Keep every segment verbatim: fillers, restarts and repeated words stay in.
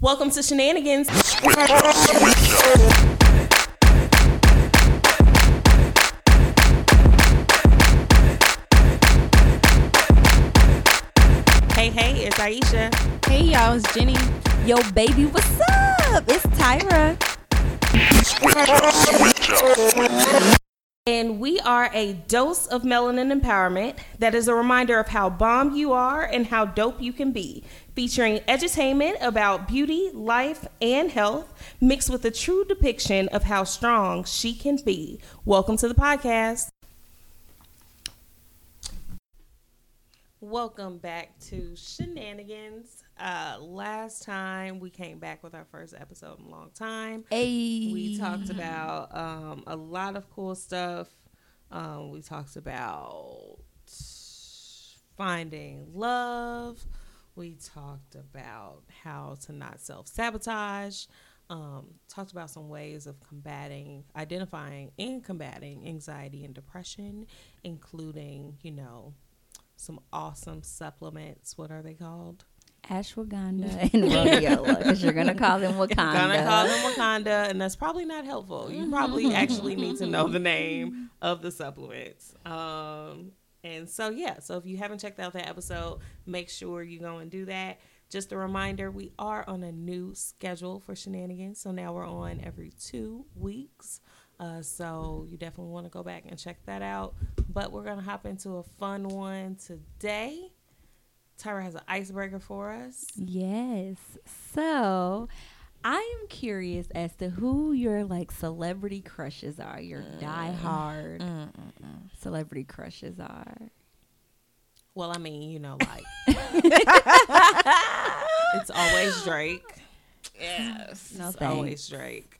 Welcome to Shenanigans. Switch up, switch up. Hey, it's Aisha. Hey, y'all, it's Jenny. Yo, baby, what's up? It's Tyra. Switch up, switch up. And we are a dose of melanin empowerment that is a reminder of how bomb you are and how dope you can be. Featuring edutainment about beauty, life, and health, mixed with a true depiction of how strong she can be. Welcome to the podcast. Welcome back to Shenanigans. Uh, last time we came back with our first episode in a long time. Hey. We talked about um, a lot of cool stuff. Um, we talked about finding love. We talked about how to not self-sabotage. Um, talked about some ways of combating, identifying and combating anxiety and depression, including, you know, some awesome supplements. What are they called? Ashwagandha and Rhodiola, because you're going to call them Wakanda. You're going to call them Wakanda, and that's probably not helpful. You probably actually need to know the name of the supplements. Um, and so, yeah, so if you haven't checked out that episode, make sure you go and do that. Just a reminder, we are on a new schedule for Shenanigans, so now we're on every two weeks. Uh, so you definitely want to go back and check that out. But we're going to hop into a fun one today. Tyra has an icebreaker for us. Yes. So I am curious as to who your like celebrity crushes are, your mm. diehard mm, mm, mm. celebrity crushes are. Well, I mean, you know, like it's always Drake. Yes. No, it's thanks. Always Drake.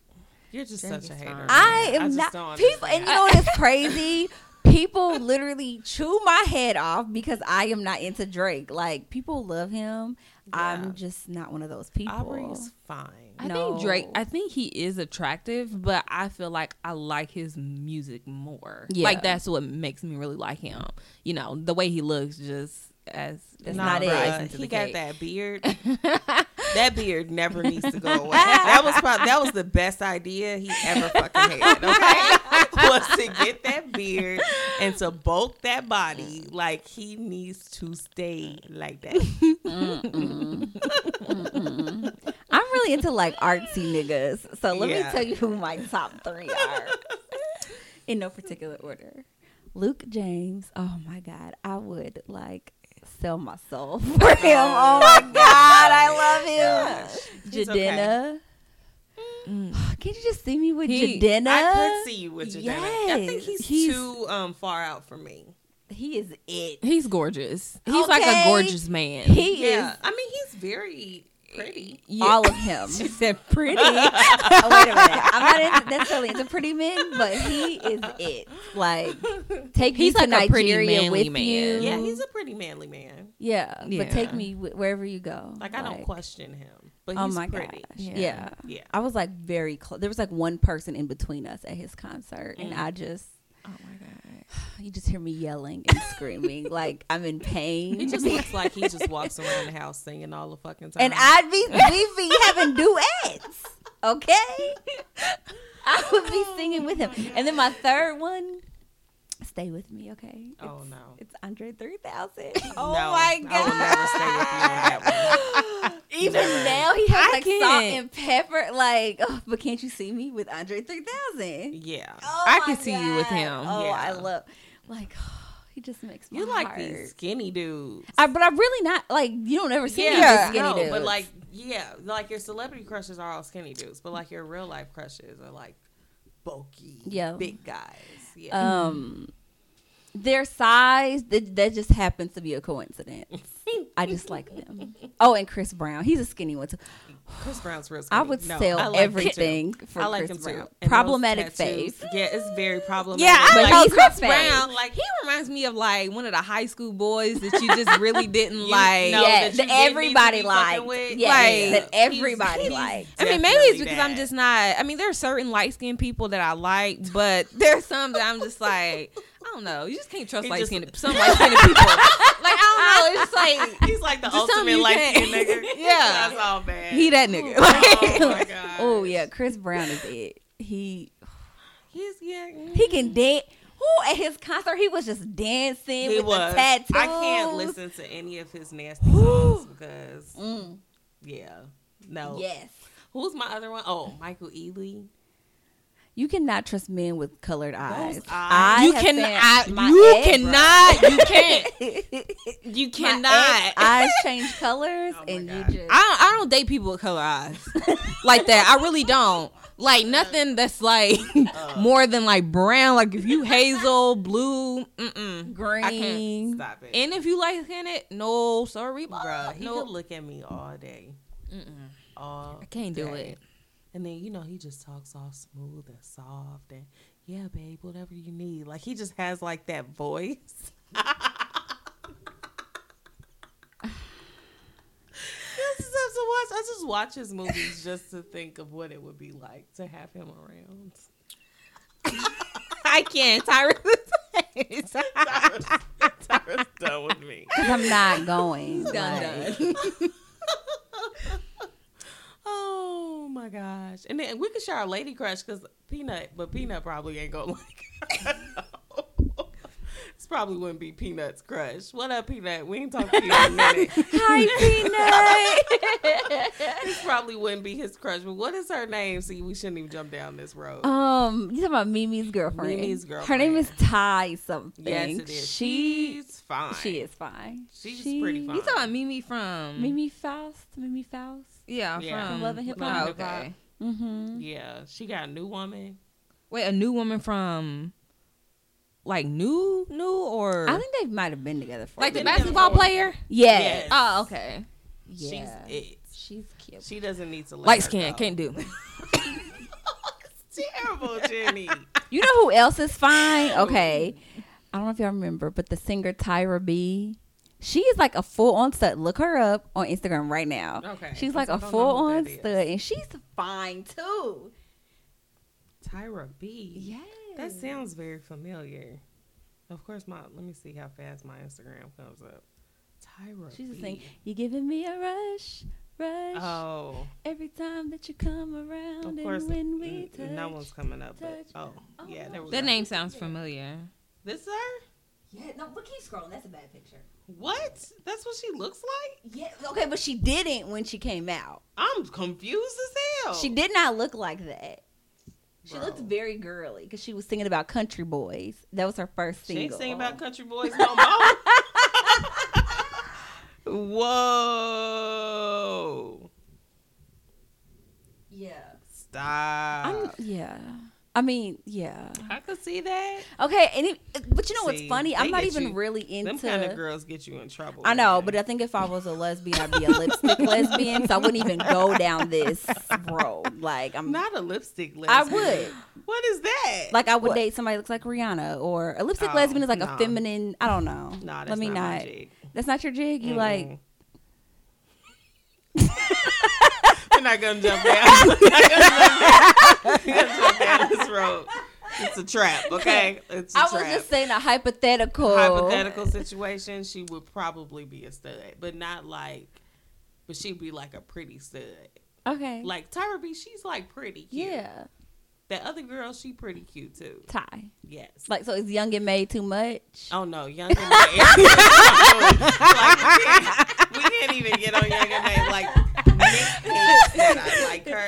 You're just Drake such a hater. Fine. I am I just not. Don't people, and you know what is crazy? People literally chew my head off because I am not into Drake. Like, people love him. Yeah. I'm just not one of those people. Aubrey's fine. I no. think Drake, I think he is attractive, but I feel like I like his music more. Yeah. Like, that's what makes me really like him. You know, the way he looks just... as it's nah, not it he got cake. That beard that beard never needs to go away. That was probably that was the best idea he ever fucking had, okay? Was to get that beard and to bulk that body. Like, he needs to stay like that. Mm-mm. Mm-mm. I'm really into like artsy niggas, so let yeah. me tell you who my top three are in no particular order. Luke James, oh my God, I would like sell my soul for him. Oh my God, I love him. Jadenna, okay. mm. Can you just see me with he, Jadenna? I could see you with Jadenna. Yes. I think he's, he's too um, far out for me. He is it. He's gorgeous. He's okay. like a gorgeous man. He yeah. is. I mean, he's very pretty. Yeah. All of him. She said pretty. Oh, wait a minute. I'm not into, necessarily into pretty men, but he is it. Like, take he's me like to Nigeria pretty manly with man. You. Yeah, he's a pretty manly man. Yeah, yeah. But take me w- wherever you go. Like, I like, don't question him, but he's oh my pretty. Gosh. Yeah. yeah. Yeah. I was like very close. There was like one person in between us at his concert, mm. and I just... Oh my God. You just hear me yelling and screaming. Like, I'm in pain. He just looks like he just walks around the house singing all the fucking time. And I'd be, we'd be having duets. Okay? I would be singing with him. And then my third one, stay with me, okay? It's, oh no. It's Andre three thousand. Oh no, my God. I will never stay with you on that one. Even never. Now he has I like can't. Salt and pepper, like, oh, but can't you see me with Andre three thousand? Yeah, oh, I can God. See you with him. Oh, yeah. I love, like, oh, he just makes me. You like heart. These skinny dudes, I, but I'm really not like you don't ever see yeah, me with skinny no, dudes. But like, yeah, like your celebrity crushes are all skinny dudes, but like your real life crushes are like bulky, yeah. big guys. Yeah. Um, their size that, that just happens to be a coincidence. I just like them. Oh, and Chris Brown, he's a skinny one too. Chris Brown's real skinny. I would no, sell I like everything for I like Chris him Brown. Too. Problematic face. Yeah, it's very problematic. Yeah, I like, like Chris face. Brown. Like, he reminds me of like one of the high school boys that you just really didn't you, like. No, yeah, that, that everybody liked. With. Yeah, like, yeah, that everybody he's, liked. He's I mean, maybe it's because that. I'm just not. I mean, there are certain light skinned people that I like, but there's some that I'm just like. I don't know. You just can't trust light-skinned, some light-skinned people. Like, I don't know. It's just like, like, he's like the ultimate like nigga. Yeah, that's all bad. He that nigga. Like, oh my god. Oh yeah, Chris Brown is it. He, he's yeah. He can dance. Who at his concert? He was just dancing he with was. the tattoos. I can't listen to any of his nasty songs because mm. yeah, no. Yes. Who's my other one? Oh, Michael Ealy. You cannot trust men with colored eyes. eyes. I you cannot. You cannot. Bro. You can't. You cannot. My eyes change colors, oh and God. you just. I don't, I don't date people with color eyes like that. I really don't. Like nothing that's like uh, more than like brown. Like if you hazel, blue, mm-mm, green. I can't stop it. And if you like it, no, sorry, bro. bro he no. could look at me all day. Mm-mm. All I can't day. do it. And then, you know, he just talks all smooth and soft and, yeah, babe, whatever you need. Like, he just has, like, that voice. This is to watch. I just watch his movies just to think of what it would be like to have him around. I can't. Tyra. Tyra's, Tyra's done with me. Because I'm not going. Done, done. Oh my gosh. And then we could share our lady crush because Peanut, but Peanut probably ain't gonna like this. Probably wouldn't be Peanut's crush. What up, Peanut? We ain't talking to you in a minute. Hi, Peanut. This probably wouldn't be his crush, but what is her name? See, we shouldn't even jump down this road. Um, you talking about Mimi's girlfriend. Mimi's girlfriend. Her name is Ty something. Yes, it is. She, She's fine. She is fine. She's she, pretty fine. You talking about Mimi from Mimi Faust? Mimi Faust? Yeah, yeah, from Love and Hip Hop. Okay. Mm-hmm. Yeah, she got a new woman. Wait, a new woman from like new, new or I think they might have been together for like the basketball player. Yes. yes. Oh, okay. Yeah. She's it. She's cute. She doesn't need to let light her skin. Go. Can't do. It's terrible, Jenny. You know who else is fine? Okay, I don't know if y'all remember, but the singer Tyra B. She is like a full-on stud. Look her up on Instagram right now. Okay. She's like a full-on stud, and she's fine, too. Tyra B. Yeah. That sounds very familiar. Of course, my let me see how fast my Instagram comes up. Tyra she's B. She's saying, you're giving me a rush, rush. Oh. Every time that you come around of course, and when we touch. No one's coming up. But, oh, oh, yeah. There we that go. name sounds familiar. This is her? Yeah, no, but keep scrolling. That's a bad picture. What? That's what she looks like? Yeah, okay, but she didn't when she came out. I'm confused as hell. She did not look like that. Bro. She looked very girly because she was singing about country boys. That was her first single. She ain't singing about country boys no more. Whoa. Yeah. Stop. I'm, yeah. I mean, yeah. I could see that. Okay, and it, but you know see, what's funny? I'm not even you, really into... Them kind of girls get you in trouble. I know, man. But I think if I was a lesbian, I'd be a lipstick lesbian, so I wouldn't even go down this road. Like, I'm... Not a lipstick lesbian. I would. What is that? Like, I would what? date somebody that looks like Rihanna, or... A lipstick oh, lesbian is like nah. a feminine... I don't know. No, nah, that's Let me not, not jig. That's not your jig? You mm. like... We're not gonna jump down. We're not gonna jump down. We're gonna jump down this road. It's a trap, okay? It's a I trap. was just saying a hypothetical, hypothetical situation. She would probably be a stud, but not like, but she'd be like a pretty stud. Okay, like Tyra B, she's like pretty cute. Yeah. That other girl, she pretty cute too. Ty. Yes. Like, so is Young and May too much? Oh no, Young and May. Like, we, can't, we can't even get on Young and May. Like. I like her.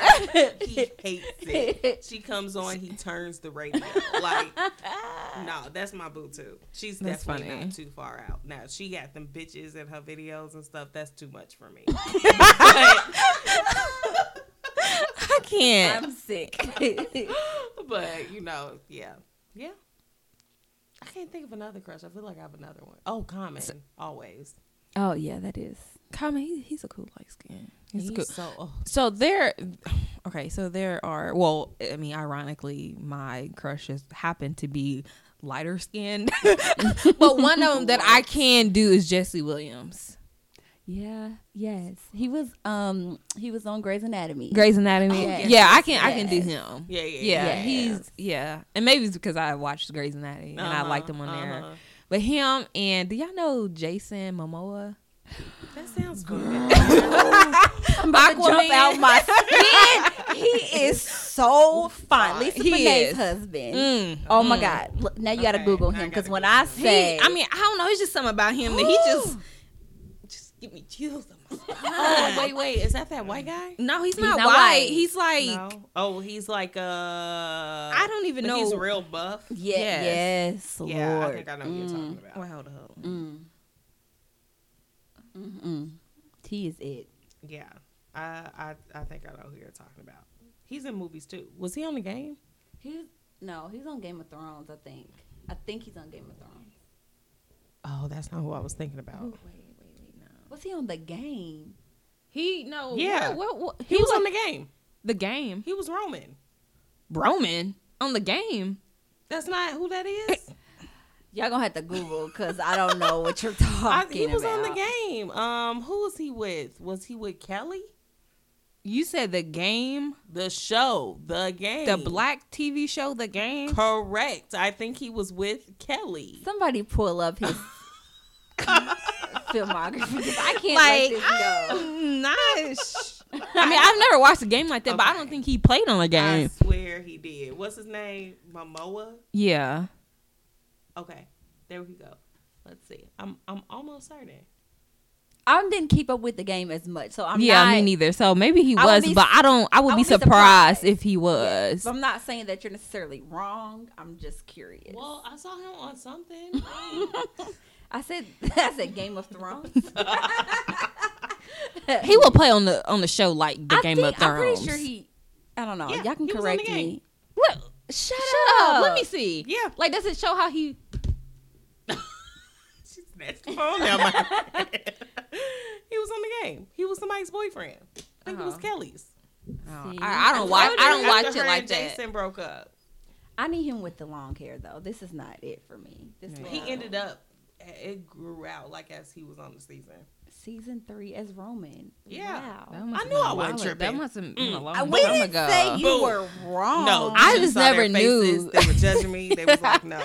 He hates it. She comes on, he turns the radio. Like, no, that's my boo too. She's that's definitely funny. Not too far out. Now she got them bitches in her videos and stuff. That's too much for me. But, I can't. I'm sick. But you know, yeah, yeah. I can't think of another crush. I feel like I have another one. Oh, Common, always. Oh yeah, that is. Common, he, he's a cool light skin. He's, he's cool. So, oh. so there, okay. So there are. Well, I mean, ironically, my crushes happen to be lighter skinned, but one of them that I can do is Jesse Williams. Yeah. Yes. He was. Um. He was on Grey's Anatomy. Grey's Anatomy. Oh, yes. Yeah. I can. Yes. I can do him. Yeah. Yeah. Yeah. yeah. He's. Yeah. And maybe it's because I watched Grey's Anatomy and uh-huh, I liked him on uh-huh. there. But him and do y'all know Jason Momoa? That sounds good. I'm about to jump out my skin. He is so fine. Lisa Monet's husband. Mm, oh mm. my God. Look, now you okay, gotta Google him because when I say, he, I mean, I don't know. It's just something about him Ooh. that he just just give me chills. Oh wait, wait, is that that white guy? No, he's, he's not, not white. white. He's like, no. oh, he's like uh I don't even know. He's real buff. Yeah, yes, yes yeah. Lord. I think I know mm. what you're talking about. Well, hold up. Mm. Mm-mm. He is it. Yeah, I, I I think I know who you're talking about. He's in movies too. Was he on The Game? He no, he's on Game of Thrones. I think. I think he's on Game of Thrones. Oh, that's not who I was thinking about. Ooh, wait. Was he on The Game? He no. Yeah. What, what, what, he, he was like, on The Game. The Game. He was Roman. Roman on The Game. That's not who that is. Y'all gonna have to Google because I don't know what you're talking about. He was about. on The Game. Um, who was he with? Was he with Kelly? You said The Game, the show, The Game, the black T V show, The Game. Correct. I think he was with Kelly. Somebody pull up his. Filmography. I can't like, let this I'm go. Not. I mean, I've never watched a game like that, okay. but I don't think he played on a game. I swear he did. What's his name? Momoa? Yeah. Okay. There we go. Let's see. I'm I'm almost certain. I didn't keep up with The Game as much, so I'm yeah, not. Yeah, me neither. So maybe he I was, be, but I don't. I would, I would be, be surprised, surprised if he was. Yeah. I'm not saying that you're necessarily wrong. I'm just curious. Well, I saw him on something. I said, I said Game of Thrones. He will play on the on the show like the I Game think, of Thrones. I'm pretty sure he. I don't know. Yeah, Y'all can correct me. What? Shut, Shut up. up. Let me see. Yeah. Like, does it show how he? She snatched the phone down my head. He was on The Game. He was somebody's boyfriend. I think uh-huh. it was Kelly's. Oh, I, I don't watch. I don't watch it like that. Jason broke up. I need him with the long hair though. This is not it for me. This yeah. he ended up. It grew out like as he was on the season. Season three as Roman. Yeah, wow. I knew I wasn't tripping. That must have been mm. a long time ago. We didn't say you Boom. were wrong. No, I just never knew. They were judging me. They was like, no,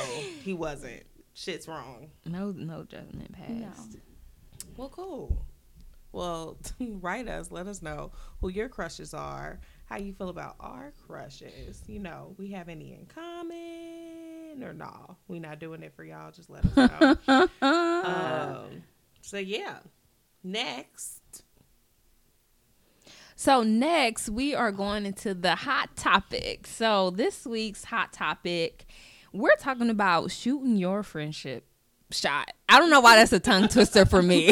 he wasn't. Shit's wrong. No, no judgment passed. No. Well, cool. Well, write us. Let us know who your crushes are. How you feel about our crushes. You know, we have any in common or no. We not doing it for y'all. Just let us know. um, so, yeah. Next. So, next, we are going into the hot topic. So, this week's hot topic, we're talking about shooting your friendship shot. I don't know why that's a tongue twister for me.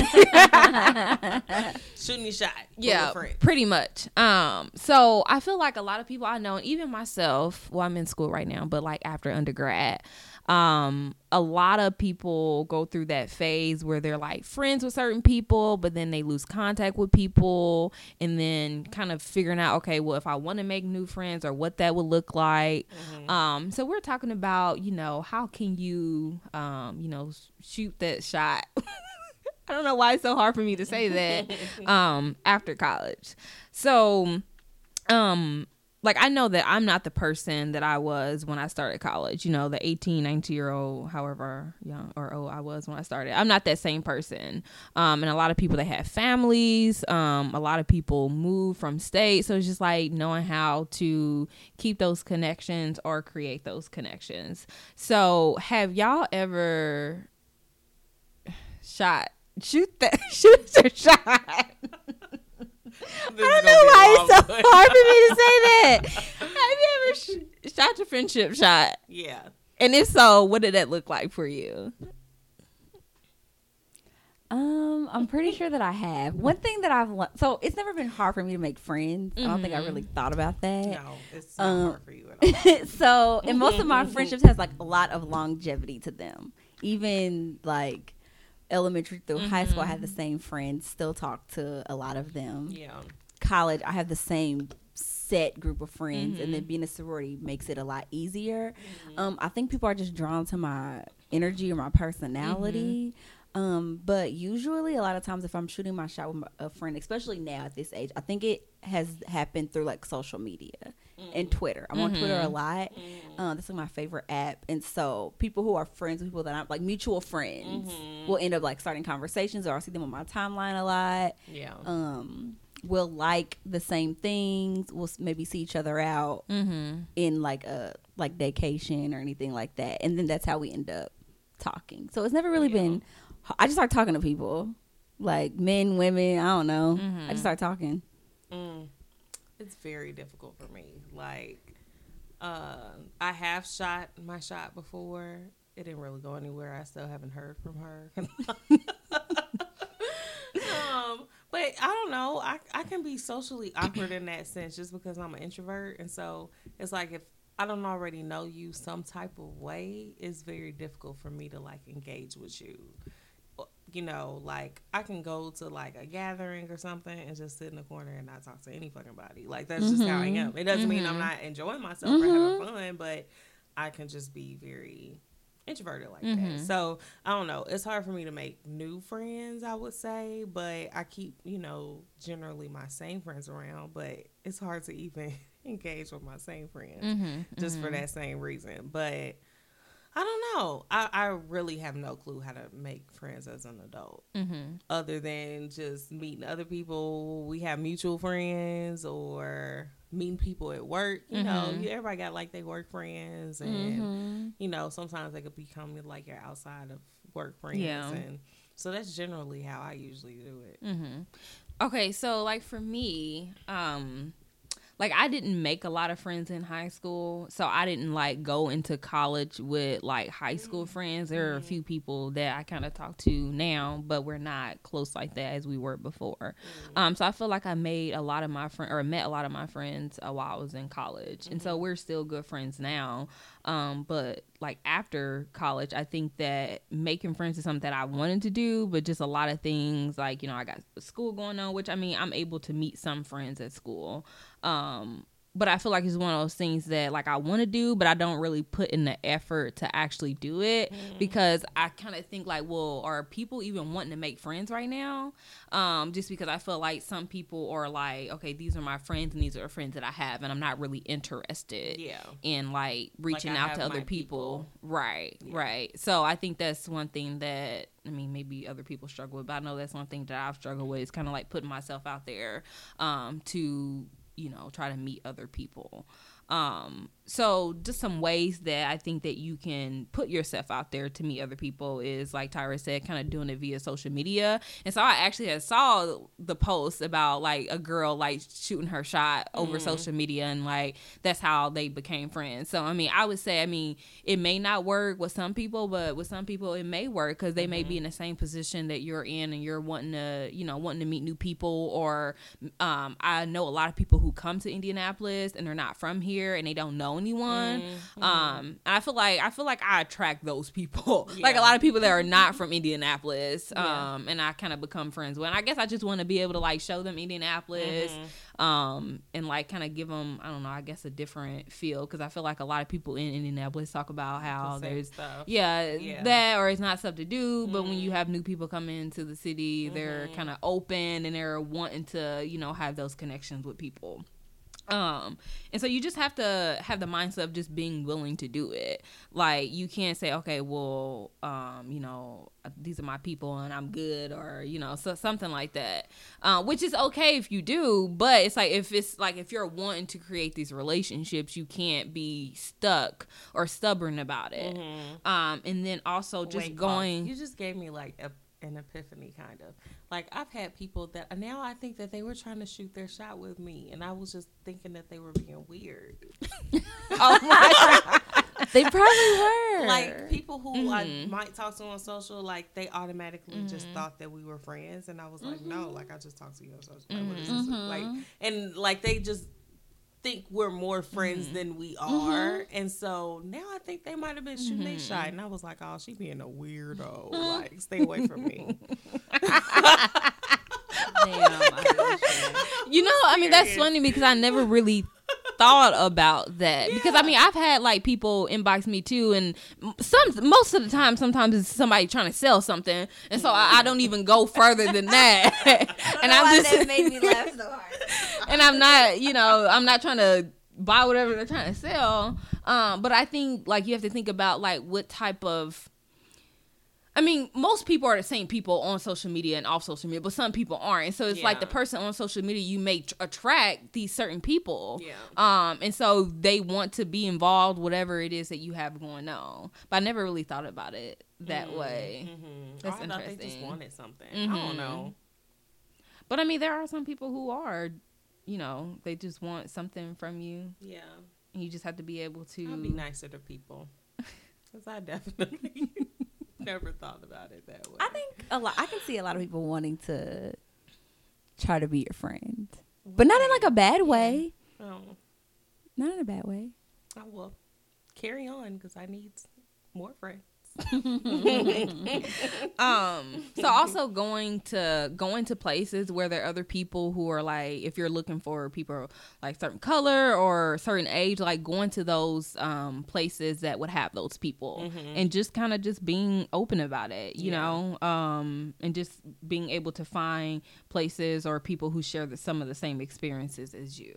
Shooting your shot. Yeah, pretty much. Um, so I feel like a lot of people I know, even myself, well, I'm in school right now, but like after undergrad, um, a lot of people go through that phase where they're like friends with certain people, but then they lose contact with people and then kind of figuring out, okay, well, if I want to make new friends or what that would look like. Mm-hmm. Um, so we're talking about, you know, how can you, um, you know, shoot that shot? I don't know why it's so hard for me to say that um, after college. So, um, like, I know that I'm not the person that I was when I started college, you know, the eighteen, nineteen year old, however young or old I was when I started. I'm not that same person. Um, and a lot of people that have families, um, a lot of people move from state. So it's just like knowing how to keep those connections or create those connections. So have y'all ever shot, shoot that, shoot your shot? This I don't know why it's so way. hard for me to say that. Have you ever sh- shot your friendship shot? Yeah. And if so, what did that look like for you? Um, I'm pretty sure that I have. One thing that I've learned, so it's never been hard for me to make friends. Mm-hmm. I don't think I really thought about that. No, it's not um, hard for you at all. So, and most of my friendships has like a lot of longevity to them. Even like elementary through mm-hmm. high school, I had the same friends, still talk to a lot of them. Yeah. College, I have the same set group of friends, mm-hmm. and then being a sorority makes it a lot easier. Mm-hmm. Um, I think people are just drawn to my energy or my personality. Mm-hmm. Um, but usually, a lot of times, if I'm shooting my shot with my, a friend, especially now at this age, I think it has happened through like social media. mm. and Twitter. I'm mm-hmm. on Twitter a lot. Mm. Um, this is my favorite app. And so people who are friends with people that I'm like mutual friends mm-hmm. will end up like starting conversations, or I'll see them on my timeline a lot. Yeah. Um, we'll like the same things. We'll maybe see each other out mm-hmm. in like a like vacation or anything like that. And then that's how we end up talking. So it's never really yeah. been. I just start talking to people. Like men, women, I don't know. Mm-hmm. I just start talking. Mm. It's very difficult for me. Like, uh, I have shot my shot before. It didn't really go anywhere. I still haven't heard from her. um, but I don't know. I I can be socially awkward in that sense, just because I'm an introvert, and so it's like if I don't already know you some type of way, it's very difficult for me to like engage with you. You know, like I can go to like a gathering or something and just sit in the corner and not talk to any fucking body. Like that's mm-hmm. just how I am. It doesn't mm-hmm. mean I'm not enjoying myself mm-hmm. or having fun, but I can just be very introverted like mm-hmm. that. So I don't know. It's hard for me to make new friends, I would say, but I keep, you know, generally my same friends around, but it's hard to even engage with my same friends mm-hmm. just mm-hmm. for that same reason. But I don't know. I, I really have no clue how to make friends as an adult mm-hmm. other than just meeting other people. We have mutual friends or meeting people at work. You mm-hmm. know, everybody got like their work friends and, mm-hmm. you know, sometimes they could become like your outside of work friends. Yeah. And so that's generally how I usually do it. Mm-hmm. Okay. So like for me, um, like, I didn't make a lot of friends in high school, so I didn't, like, go into college with, like, high school friends. There are a few people that I kind of talk to now, but we're not close like that as we were before. Um, so I feel like I made a lot of my friends, or met a lot of my friends uh, while I was in college. And so we're still good friends now. Um, but, like, after college, I think that making friends is something that I wanted to do, but just a lot of things, like, you know, I got school going on, which, I mean, I'm able to meet some friends at school. Um, but I feel like it's one of those things that like I want to do, but I don't really put in the effort to actually do it mm-hmm. because I kind of think like, well, are people even wanting to make friends right now? Um, just because I feel like some people are like, okay, these are my friends and these are friends that I have, and I'm not really interested yeah. in like reaching like out to other people. people. Right. Yeah. Right. So I think that's one thing that, I mean, maybe other people struggle with, but I know that's one thing that I've struggled with is kind of like putting myself out there, um, to, you know, try to meet other people. Um, so just some ways that I think that you can put yourself out there to meet other people is, like Tyra said, kind of doing it via social media. And so I actually had saw the post about like a girl like shooting her shot over mm. social media, and like that's how they became friends. So I mean, I would say, I mean, it may not work with some people, but with some people it may work because they mm-hmm. may be in the same position that you're in, and you're wanting to, you know, wanting to meet new people. Or um, I know a lot of people who come to Indianapolis and they're not from here, and they don't know anyone. Mm-hmm. Um, and I feel like I feel like I attract those people, yeah. like a lot of people that are not from Indianapolis. Um, yeah. And I kind of become friends with. And I guess I just want to be able to like show them Indianapolis, mm-hmm. um, and like kind of give them, I don't know, I guess a different feel, because I feel like a lot of people in Indianapolis talk about how the there's stuff. Yeah, yeah that or it's not stuff to do. But mm-hmm. when you have new people come into the city, mm-hmm. they're kind of open and they're wanting to, you know, have those connections with people. Um, and so you just have to have the mindset of just being willing to do it. Like you can't say, okay, well, um, you know, these are my people and I'm good, or, you know, so something like that, uh, which is okay if you do, but it's like, if it's like, if you're wanting to create these relationships, you can't be stuck or stubborn about it. Mm-hmm. Um, and then also just Wait, going, you just gave me like a an epiphany kind of like I've had people that now I think that they were trying to shoot their shot with me, and I was just thinking that they were being weird. Oh my God. They probably were like people who mm-hmm. I might talk to on social, like they automatically mm-hmm. just thought that we were friends, and I was like mm-hmm. no, like I just talked to you on social, like, mm-hmm. what is this? Like, and like they just think we're more friends mm-hmm. than we are, mm-hmm. and so now I think they might have been shooting mm-hmm. a shot, and I was like, oh, she being a weirdo, like stay away from me. Damn, you know, I mean, that's funny because I never really thought about that yeah. because I mean I've had like people inbox me too, and some most of the time sometimes it's somebody trying to sell something, and so I, I don't even go further than that. I don't and know I'm why just that made me laugh so hard. And I'm not, you know, I'm not trying to buy whatever they're trying to sell. Um, but I think, like, you have to think about, like, what type of... I mean, most people are the same people on social media and off social media, but some people aren't. And so it's yeah. like the person on social media, you may tr- attract these certain people. Yeah. Um, and so they want to be involved, whatever it is that you have going on. But I never really thought about it that mm-hmm. way. Mm-hmm. That's I interesting. Thought they just wanted something. Mm-hmm. I don't know. But I mean, there are some people who are, you know, they just want something from you. Yeah. And you just have to be able to. I'll be nicer to people. Because I definitely... never thought about it that way. I think a lot. I can see a lot of people wanting to try to be your friend, what? But not in like a bad way. Oh. Not in a bad way. I will carry on because I need more friends. um. So also going to going to places where there are other people who are like, if you're looking for people like certain color or certain age, like going to those um places that would have those people, mm-hmm. and just kind of just being open about it, you yeah. know, um, and just being able to find places or people who share the, some of the same experiences as you.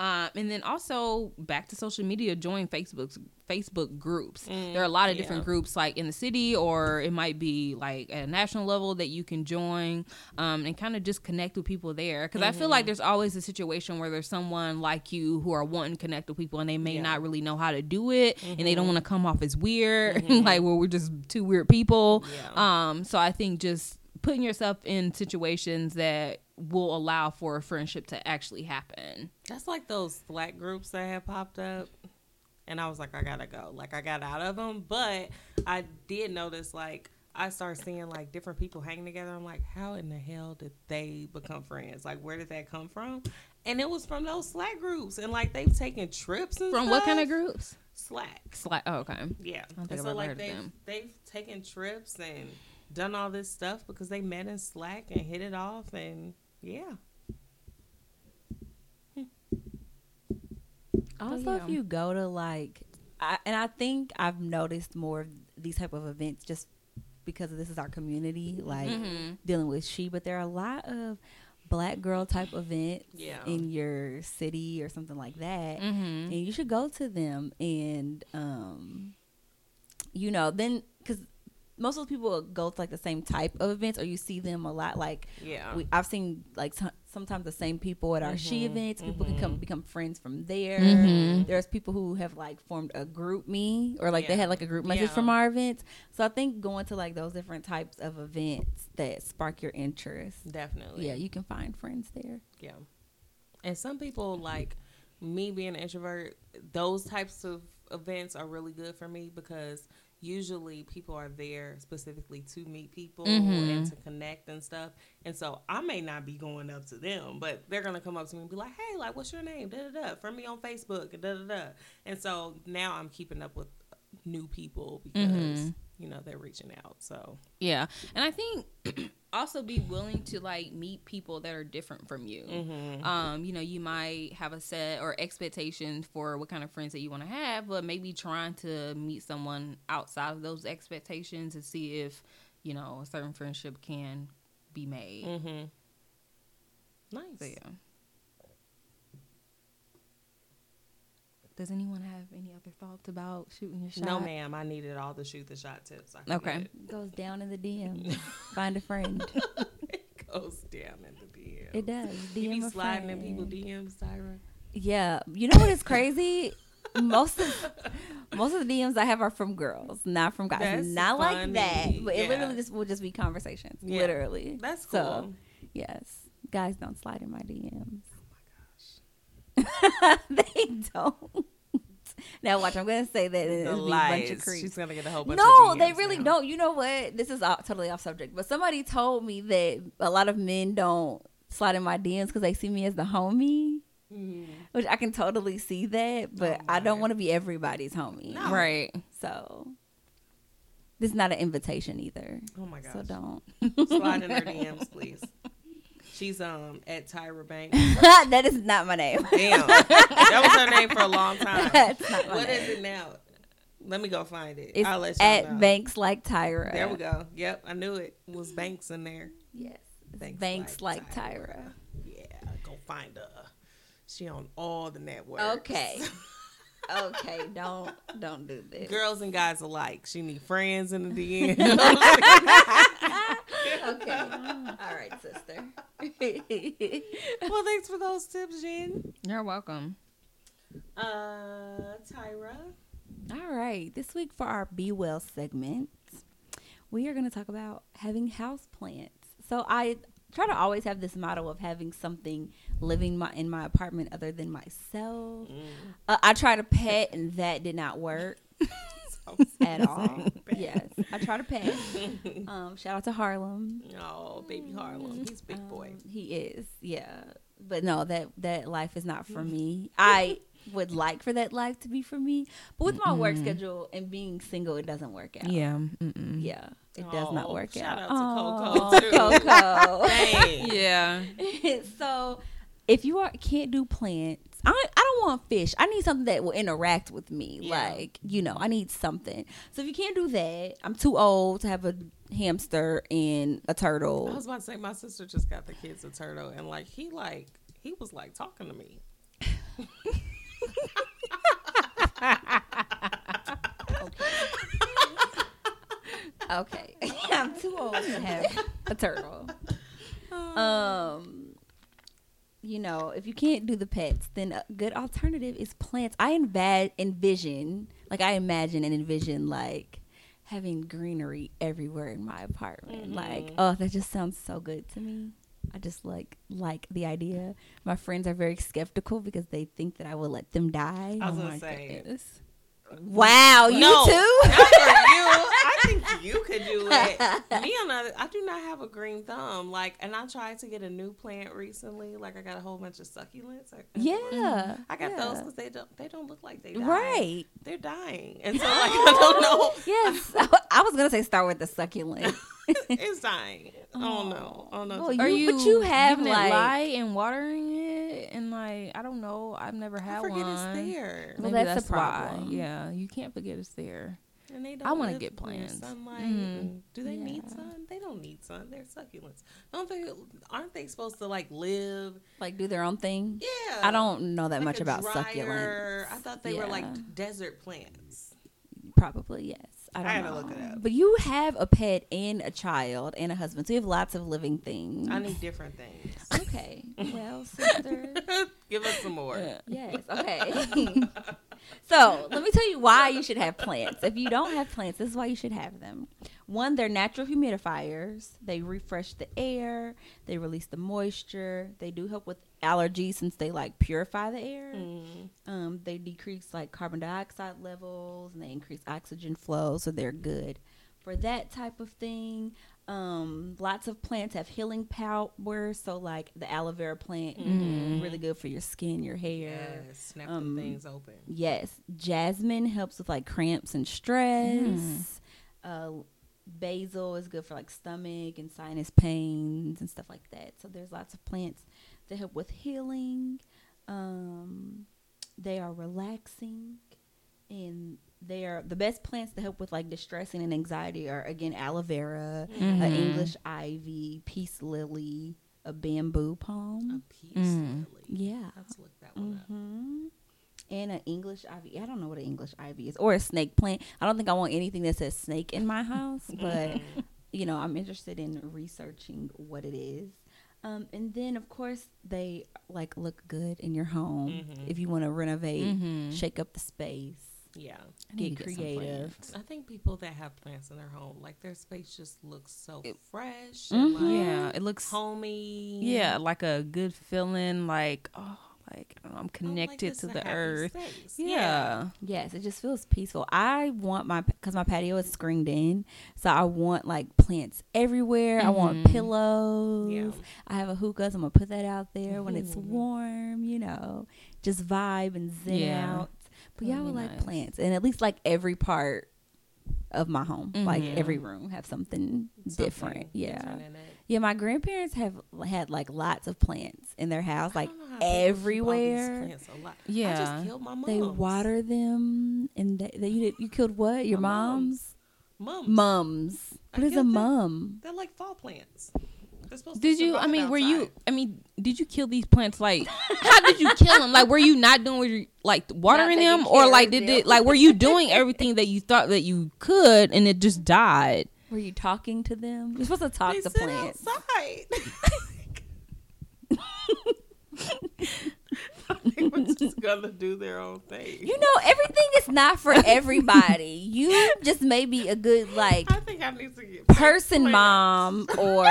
Um, and then also back to social media, join Facebook's Facebook groups. Mm, there are a lot of yeah. different groups like in the city, or it might be like at a national level that you can join, um, and kind of just connect with people there. Because mm-hmm. I feel like there's always a situation where there's someone like you who are wanting to connect with people and they may yeah. not really know how to do it, mm-hmm. and they don't want to come off as weird, mm-hmm. like, well, we're just two weird people. Yeah. Um, so I think just putting yourself in situations that will allow for a friendship to actually happen. That's like those Slack groups that had popped up, and I was like, I gotta go. Like, I got out of them, but I did notice, like, I started seeing like different people hanging together. I'm like, how in the hell did they become friends? Like, where did that come from? And it was from those Slack groups, and like they've taken trips and from stuff. What kind of groups? Slack. Slack. Oh, okay. Yeah. I don't think I've so, ever like, heard they've, of them. They've taken trips and done all this stuff because they met in Slack and hit it off and. Yeah. Hmm. Also, oh, yeah. if you go to like, I, and I think I've noticed more of these type of events just because of this is our community, like mm-hmm. dealing with S H E, but there are a lot of Black girl type events yeah. in your city or something like that, mm-hmm. and you should go to them, and um, you know, then because. Most of those people go to like the same type of events, or you see them a lot. Like, yeah, we, I've seen like t- sometimes the same people at our mm-hmm. S H E events. People mm-hmm. can come become friends from there. Mm-hmm. There's people who have like formed a group me, or like yeah. they had like a group message yeah. from our events. So I think going to like those different types of events that spark your interest, definitely. Yeah, you can find friends there. Yeah, and some people like me being an introvert. Those types of events are really good for me because. Usually people are there specifically to meet people mm-hmm. and to connect and stuff. And so I may not be going up to them, but they're going to come up to me and be like, hey, like, what's your name? Da da da. Friend me on Facebook. Da da da. And so now I'm keeping up with new people because, mm-hmm. you know, they're reaching out. So, yeah. And I think also be willing to like meet people that are different from you. Mm-hmm. Um, you know, you might have a set or expectations for what kind of friends that you want to have, but maybe trying to meet someone outside of those expectations to see if, you know, a certain friendship can be made. Mm-hmm. Nice. So, yeah. Does anyone have any other thoughts about shooting your shot? No, ma'am. I needed all the shoot the shot tips. I okay. It goes down in the D M. Find a friend. It goes down in the D M. It does. D M you be sliding friend. In people's D Ms, Tyra? Yeah. You know what is crazy? most of most of the D Ms I have are from girls, not from guys. That's not funny. Like that. But yeah. It literally just will just be conversations. Yeah. Literally. That's cool. So, yes. Guys don't slide in my D Ms. They don't. Now watch, I'm gonna say that it's a bunch of creeps. She's gonna get a whole bunch. No, of they really now. Don't. You know what? This is all, totally off subject, but somebody told me that a lot of men don't slide in my D Ms because they see me as the homie, mm. which I can totally see that. But oh I don't want to be everybody's homie, no. right? So this is not an invitation either. Oh my gosh! So don't slide in her D Ms, please. She's um at Tyra Banks. That is not my name. Damn. That was her name for a long time. That's not my what name. Is it now? Let me go find it. It's I'll let you at know. Banks like Tyra. There we go. Yep, I knew it was Banks in there. Yes. Banks, Banks like, like Tyra. Tyra. Yeah, go find her. She on all the networks. Okay. Okay, don't don't do this. Girls and guys alike. She need friends in the D M. Okay. All right, sister. Well, thanks for those tips, Jen. You're welcome. Uh, Tyra. All right. This week for our Be Well segment, we are going to talk about having houseplants. So I try to always have this motto of having something living my, in my apartment other than myself. Mm. Uh, I tried a pet and that did not work at all. Yes, I tried a pet. Um, shout out to Harlem. Oh, baby Harlem. He's a big um, boy. He is, yeah. But no, that, that life is not for me. I would like for that life to be for me. But with my mm-mm. work schedule and being single, it doesn't work out. Yeah. Mm-mm. Yeah. It oh, does not work shout out. Shout out to Coco, too. Coco. Dang. Yeah. So if you are, can't do plants, I, I don't want fish. I need something that will interact with me. Yeah. Like, you know, I need something. So if you can't do that, I'm too old to have a hamster and a turtle. I was about to say, my sister just got the kids a turtle. And, like, he, like, he was, like, talking to me. Okay, I'm too old to have a turtle. Um, you know, if you can't do the pets, then a good alternative is plants. I env- envision, like I imagine and envision, like having greenery everywhere in my apartment. Mm-hmm. Like, oh, that just sounds so good to me. I just like like the idea. My friends are very skeptical because they think that I will let them die. I was gonna oh say. Goodness. Wow, you no, too? Not for you. I think you could do it. Me on the other, I do not have a green thumb. Like, and I tried to get a new plant recently. Like, I got a whole bunch of succulents. I, yeah, I got yeah. those because they don't they don't look like they die. Right, they're dying, and so like I don't know. Yes, I was gonna say start with the succulent. It's dying. Oh, oh no! Oh no! Well, are you? But you have like light and watering it, and like I don't know. I've never had one. I forget one. It's there. Well, that's, that's the problem. Why. Yeah, you can't forget it's there. And they don't. I want to get plants. Sunlight. Mm. Do they yeah. need sun? They don't need sun. They're succulents. Don't they? Aren't they supposed to like live? Like do their own thing? Yeah. I don't know that like much about dryer. Succulents. I thought they yeah. were like desert plants. Probably yes. I, don't I had know. To look it up. But you have a pet and a child and a husband. So you have lots of living things. I need different things. Okay. Well, sister. Give us some more. Yeah. Yes. Okay. So let me tell you why you should have plants. If you don't have plants, this is why you should have them. One, they're natural humidifiers. They refresh the air. They release the moisture. They do help with allergies since they like purify the air. Mm. Um, they decrease like carbon dioxide levels and they increase oxygen flow. So they're good for that type of thing. Um, lots of plants have healing power. So like the aloe vera plant, mm-hmm. really good for your skin, your hair. Yes, snap um, things open. Yes. Jasmine helps with like cramps and stress. Mm. Uh, basil is good for like stomach and sinus pains and stuff like that. So there's lots of plants that help with healing. Um, they are relaxing and they are the best plants to help with like distressing and anxiety are again aloe vera, mm-hmm. an English ivy, peace lily, a bamboo palm. A peace mm. lily. Yeah. Let's look that one mm-hmm. up. And an English ivy. I don't know what an English ivy is. Or a snake plant. I don't think I want anything that says snake in my house. But, you know, I'm interested in researching what it is. Um, and then, of course, they, like, look good in your home. Mm-hmm. If you want to renovate, mm-hmm. shake up the space. Yeah. Get creative. I think people that have plants in their home, like, their space just looks so it, fresh. Mm-hmm. And like yeah. It looks homey. Yeah. Like a good feeling. Like, oh. Like I'm connected oh, like to the earth. Yeah. yeah. Yes, it just feels peaceful. I want my because my patio is screened in, so I want like plants everywhere. Mm-hmm. I want pillows. Yeah. I have a hookah, so I'm gonna put that out there mm-hmm. when it's warm. You know, just vibe and zen yeah. out. But That'd y'all would nice. Like plants, and at least like every part of my home, mm-hmm. like every room, have something, something different. Yeah. Yeah, my grandparents have had like lots of plants in their house, like everywhere. Plants a lot. Yeah, I just killed my mom. They water them, and they, they you, you killed what? Your my mom's mums. Mums. What I is a mum? They're like fall plants. This did you? I mean, were outside. you? I mean, did you kill these plants? Like, how did you kill them? Like, were you not doing like watering them, or like did it? Like, were you doing everything that you thought that you could, and it just died? Were you talking to them? You're supposed to talk they to sit plants. Outside. They were just gonna do their own thing. You know, everything is not for everybody. You just may be a good like I think I need to get person plants. Mom or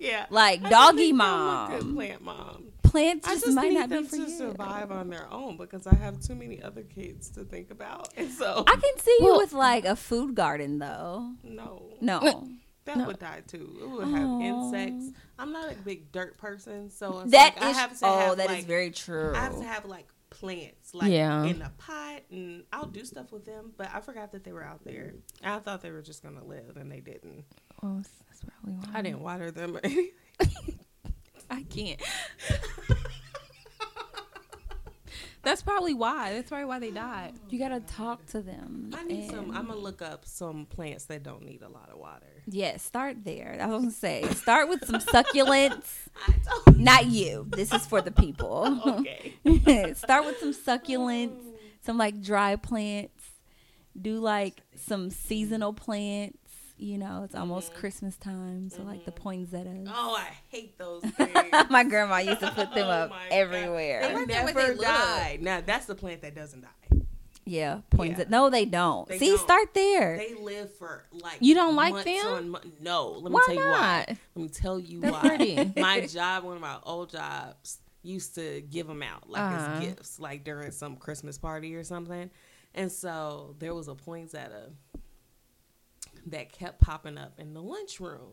yeah, like I doggy mom. Good plant mom. Plants just, just might not be for you. I just need them to survive on their own because I have too many other kids to think about. And so I can see well, you with like a food garden though. No, no. That no. would die too. It would have Aww. insects. I'm not a big dirt person, so it's that like is, I have to oh, have that like, is very true. I have to have like plants, like yeah. in a pot, and I'll do stuff with them. But I forgot that they were out there. I thought they were just gonna live, and they didn't. Oh, that's probably why I didn't water them or anything. I can't. That's probably why. That's probably why they died. Oh, you gotta God. talk to them. I need some. I'm gonna look up some plants that don't need a lot of water. Yeah, start there. I was gonna say start with some succulents. Not you. This is for the people. Okay. Start with some succulents, some like dry plants. Do like some seasonal plants. You know, it's almost mm-hmm. Christmas time, so mm-hmm. like the poinsettias. Oh, I hate those things. My grandma used to put them oh up everywhere. They, they never die. Now, that's the plant that doesn't die. Yeah, poinsettias. Yeah. No, they don't. They See, don't. Start there. They live for like You don't like them? On mo- no, let me why tell you not? why. Let me tell you They're why. Pretty. My job, one of my old jobs, used to give them out like uh-huh. as gifts, like during some Christmas party or something. And so there was a poinsettia that kept popping up in the lunchroom,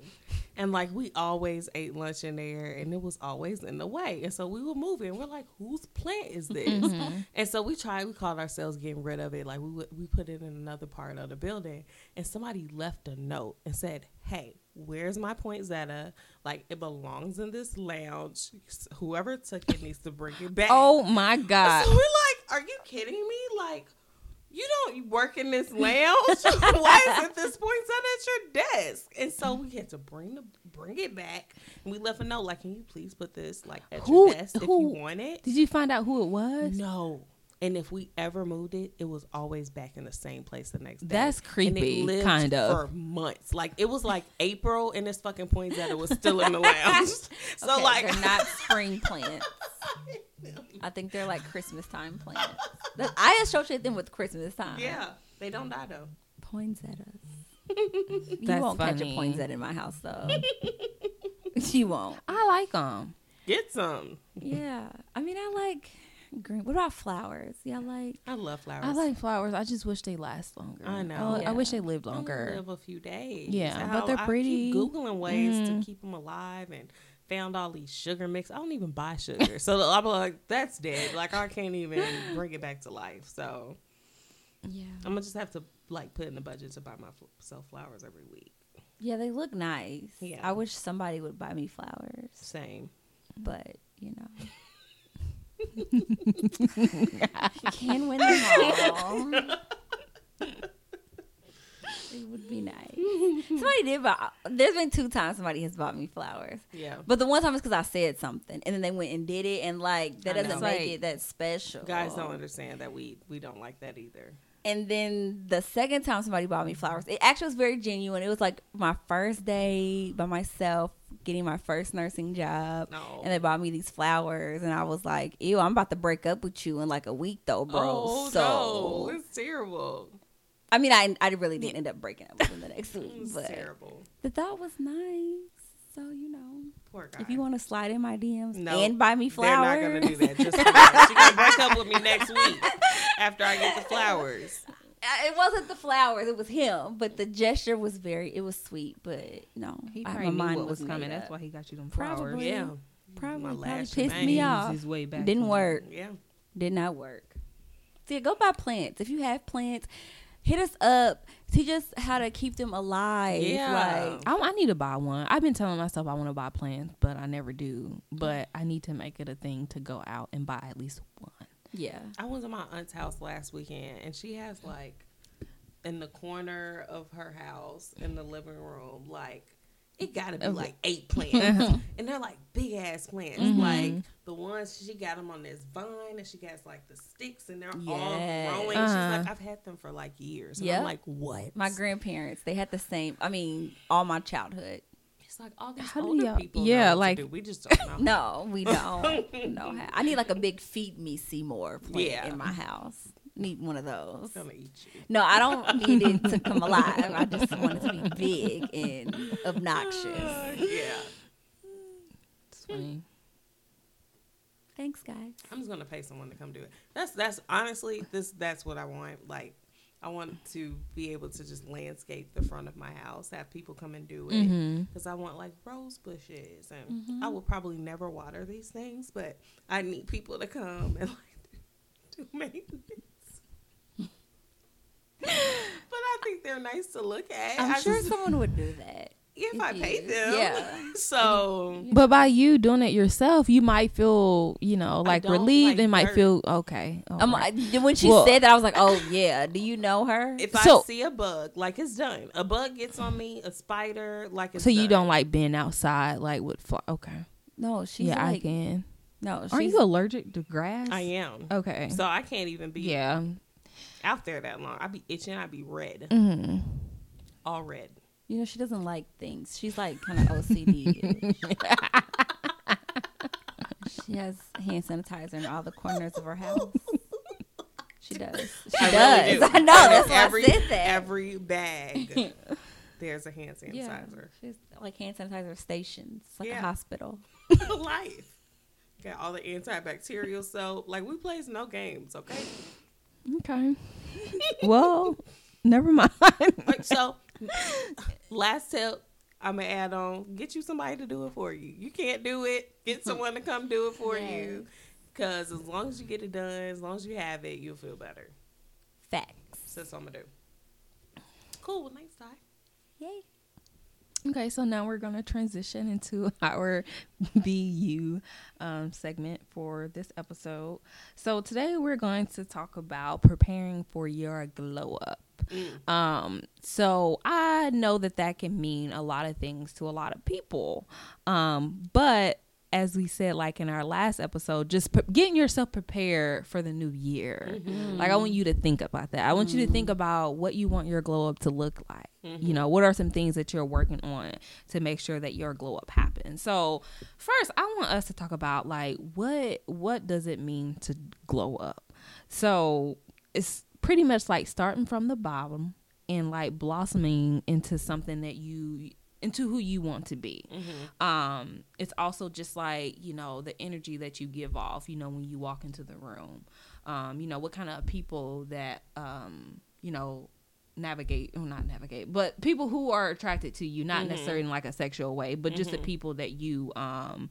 and like we always ate lunch in there, and it was always in the way, and so we were moving. We're like, whose plant is this? Mm-hmm. And so we tried. We called ourselves getting rid of it. Like we w- we put it in another part of the building, and somebody left a note and said, "Hey, where's my poinsettia? Like it belongs in this lounge. Whoever took it needs to bring it back." Oh my God! And so we're like, "Are you kidding me? Like." You don't work in this lounge. Why is it this poinsettia at your desk? And so we had to bring the bring it back, and we left a note like, "Can you please put this like at who, your desk who, if you want it?" Did you find out who it was? No. And if we ever moved it, it was always back in the same place the next day. That's creepy, and it lived kind of for months. Like it was like April, and this fucking poinsettia was still in the lounge. So okay, like, they're not spring plants. I think they're like Christmas time plants. I associate them with Christmas time. Yeah, they don't die though. Poinsettias. You That's won't funny. catch a poinsettia in my house though. You won't. I like them. Get some. Yeah, I mean, I like green. What about flowers? Yeah, I like. I love flowers. I like flowers. I just wish they last longer. I know. I, yeah. I wish they lived longer. They live a few days. Yeah, That's but they're I pretty. Keep Googling ways mm. to keep them alive and. Found all these sugar mix. I don't even buy sugar, so I'm like, that's dead. Like I can't even bring it back to life. So yeah, I'm gonna just have to like put in the budget to buy myself flowers every week. Yeah, they look nice. Yeah, I wish somebody would buy me flowers. Same, but you know, you can win them all. It would be nice. Somebody did buy. There's been two times somebody has bought me flowers. Yeah. But the one time it's because I said something, and then they went and did it, and like that doesn't make it that special. Guys don't understand that we we don't like that either. And then the second time somebody bought me flowers, it actually was very genuine. It was like my first day by myself, getting my first nursing job, no. and they bought me these flowers, and I was like, "Ew, I'm about to break up with you in like a week, though, bro." Oh so, no, it's terrible. I mean, I I really didn't end up breaking up with him the next week. But terrible. The thought was nice. So, you know. Poor guy. If you want to slide in my D Ms no, and buy me flowers. They're not going to do that. Just for that. She's going to break up with me next week after I get the flowers. It wasn't the flowers. It was him. But the gesture was very, it was sweet. But no. He probably I, my mind knew what was coming. Up. That's why he got you them flowers. Probably. Yeah. Probably. My last pissed me off. His way back Didn't home. work. Yeah. Did not work. So, yeah, go buy plants. If you have plants. Hit us up. Teach us how to keep them alive. Yeah. Like, I, I need to buy one. I've been telling myself I want to buy plants, but I never do. But I need to make it a thing to go out and buy at least one. Yeah. I was at my aunt's house last weekend, and she has, like, in the corner of her house, in the living room, like, it gotta be like eight plants. Uh-huh. And they're like big ass plants. Mm-hmm. Like the ones she got them on this vine, and she got like the sticks, and they're yes. all growing. Uh-huh. She's like, I've had them for like years. And yep. I'm like, what? My grandparents, they had the same, I mean, all my childhood. It's like all these how older people yeah, know what like, to do. We just don't know. No, we don't know how. I need like a big Feed Me Seymour plant yeah. in my house. Need one of those. It's gonna eat you. No, I don't need it to come alive. I just want it to be big and obnoxious. Uh, yeah. It's funny. Thanks, guys. I'm just gonna pay someone to come do it. That's that's honestly this that's what I want. Like, I want to be able to just landscape the front of my house, have people come and do it, because mm-hmm. I want like rose bushes, and mm-hmm. I will probably never water these things, but I need people to come and like do maintenance. But I think they're nice to look at. I'm I sure just, someone would do that if, if I paid them. Yeah. So, but by you doing it yourself, you might feel, you know, like relieved. Like, and might feel okay. Oh, um, right. When she well, said that, I was like, oh yeah. Do you know her? If so, I see a bug, like it's done. A bug gets on me. A spider, like it's so. You done. Don't like being outside, like with fly. Okay. No, she's yeah. Like, I can. No, she's, are you allergic to grass? I am. Okay. So I can't even be. Yeah. Out there that long. I'd be itching. I'd be red. Mm-hmm. All red. You know, she doesn't like things. She's like kind of O C D. She has hand sanitizer in all the corners of her house. She does. She I does. Really do. I know. That's why every, I said that. Every bag, there's a hand sanitizer. Yeah, she's like hand sanitizer stations. It's like yeah. a hospital. Life. Got all the antibacterial soap. Like, we plays no games, okay? Okay. Well, never mind. So, last tip, I'm going to add on, get you somebody to do it for you. You can't do it. Get someone to come do it for yes. you. Because as long as you get it done, as long as you have it, you'll feel better. Facts. So that's what I'm going to do. Cool. Well, nice time. Yay. Okay, so now we're going to transition into our B U um, segment for this episode. So today we're going to talk about preparing for your glow up. Mm. Um, so I know that that can mean a lot of things to a lot of people. Um, but as we said, like in our last episode, just pre- getting yourself prepared for the new year. Mm-hmm. Like, I want you to think about that. I want mm-hmm. you to think about what you want your glow up to look like. Mm-hmm. You know, what are some things that you're working on to make sure that your glow up happens? So first, I want us to talk about like what what does it mean to glow up? So it's pretty much like starting from the bottom and like blossoming into something that you into who you want to be. Mm-hmm. Um, it's also just like, you know, the energy that you give off, you know, when you walk into the room. Um, you know, what kind of people that um, you know, navigate or not navigate but people who are attracted to you, not mm-hmm. necessarily in like a sexual way, but mm-hmm. just the people that you um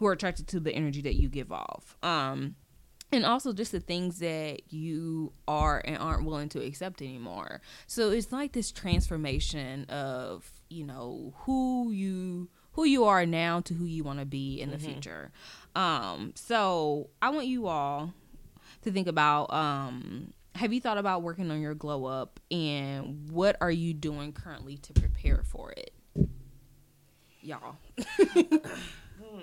who are attracted to the energy that you give off, um and also just the things that you are and aren't willing to accept anymore. So it's like this transformation of, you know, who you who you are now to who you want to be in mm-hmm. the future. Um so I want you all to think about, um have you thought about working on your glow up, and what are you doing currently to prepare for it? Y'all. hmm.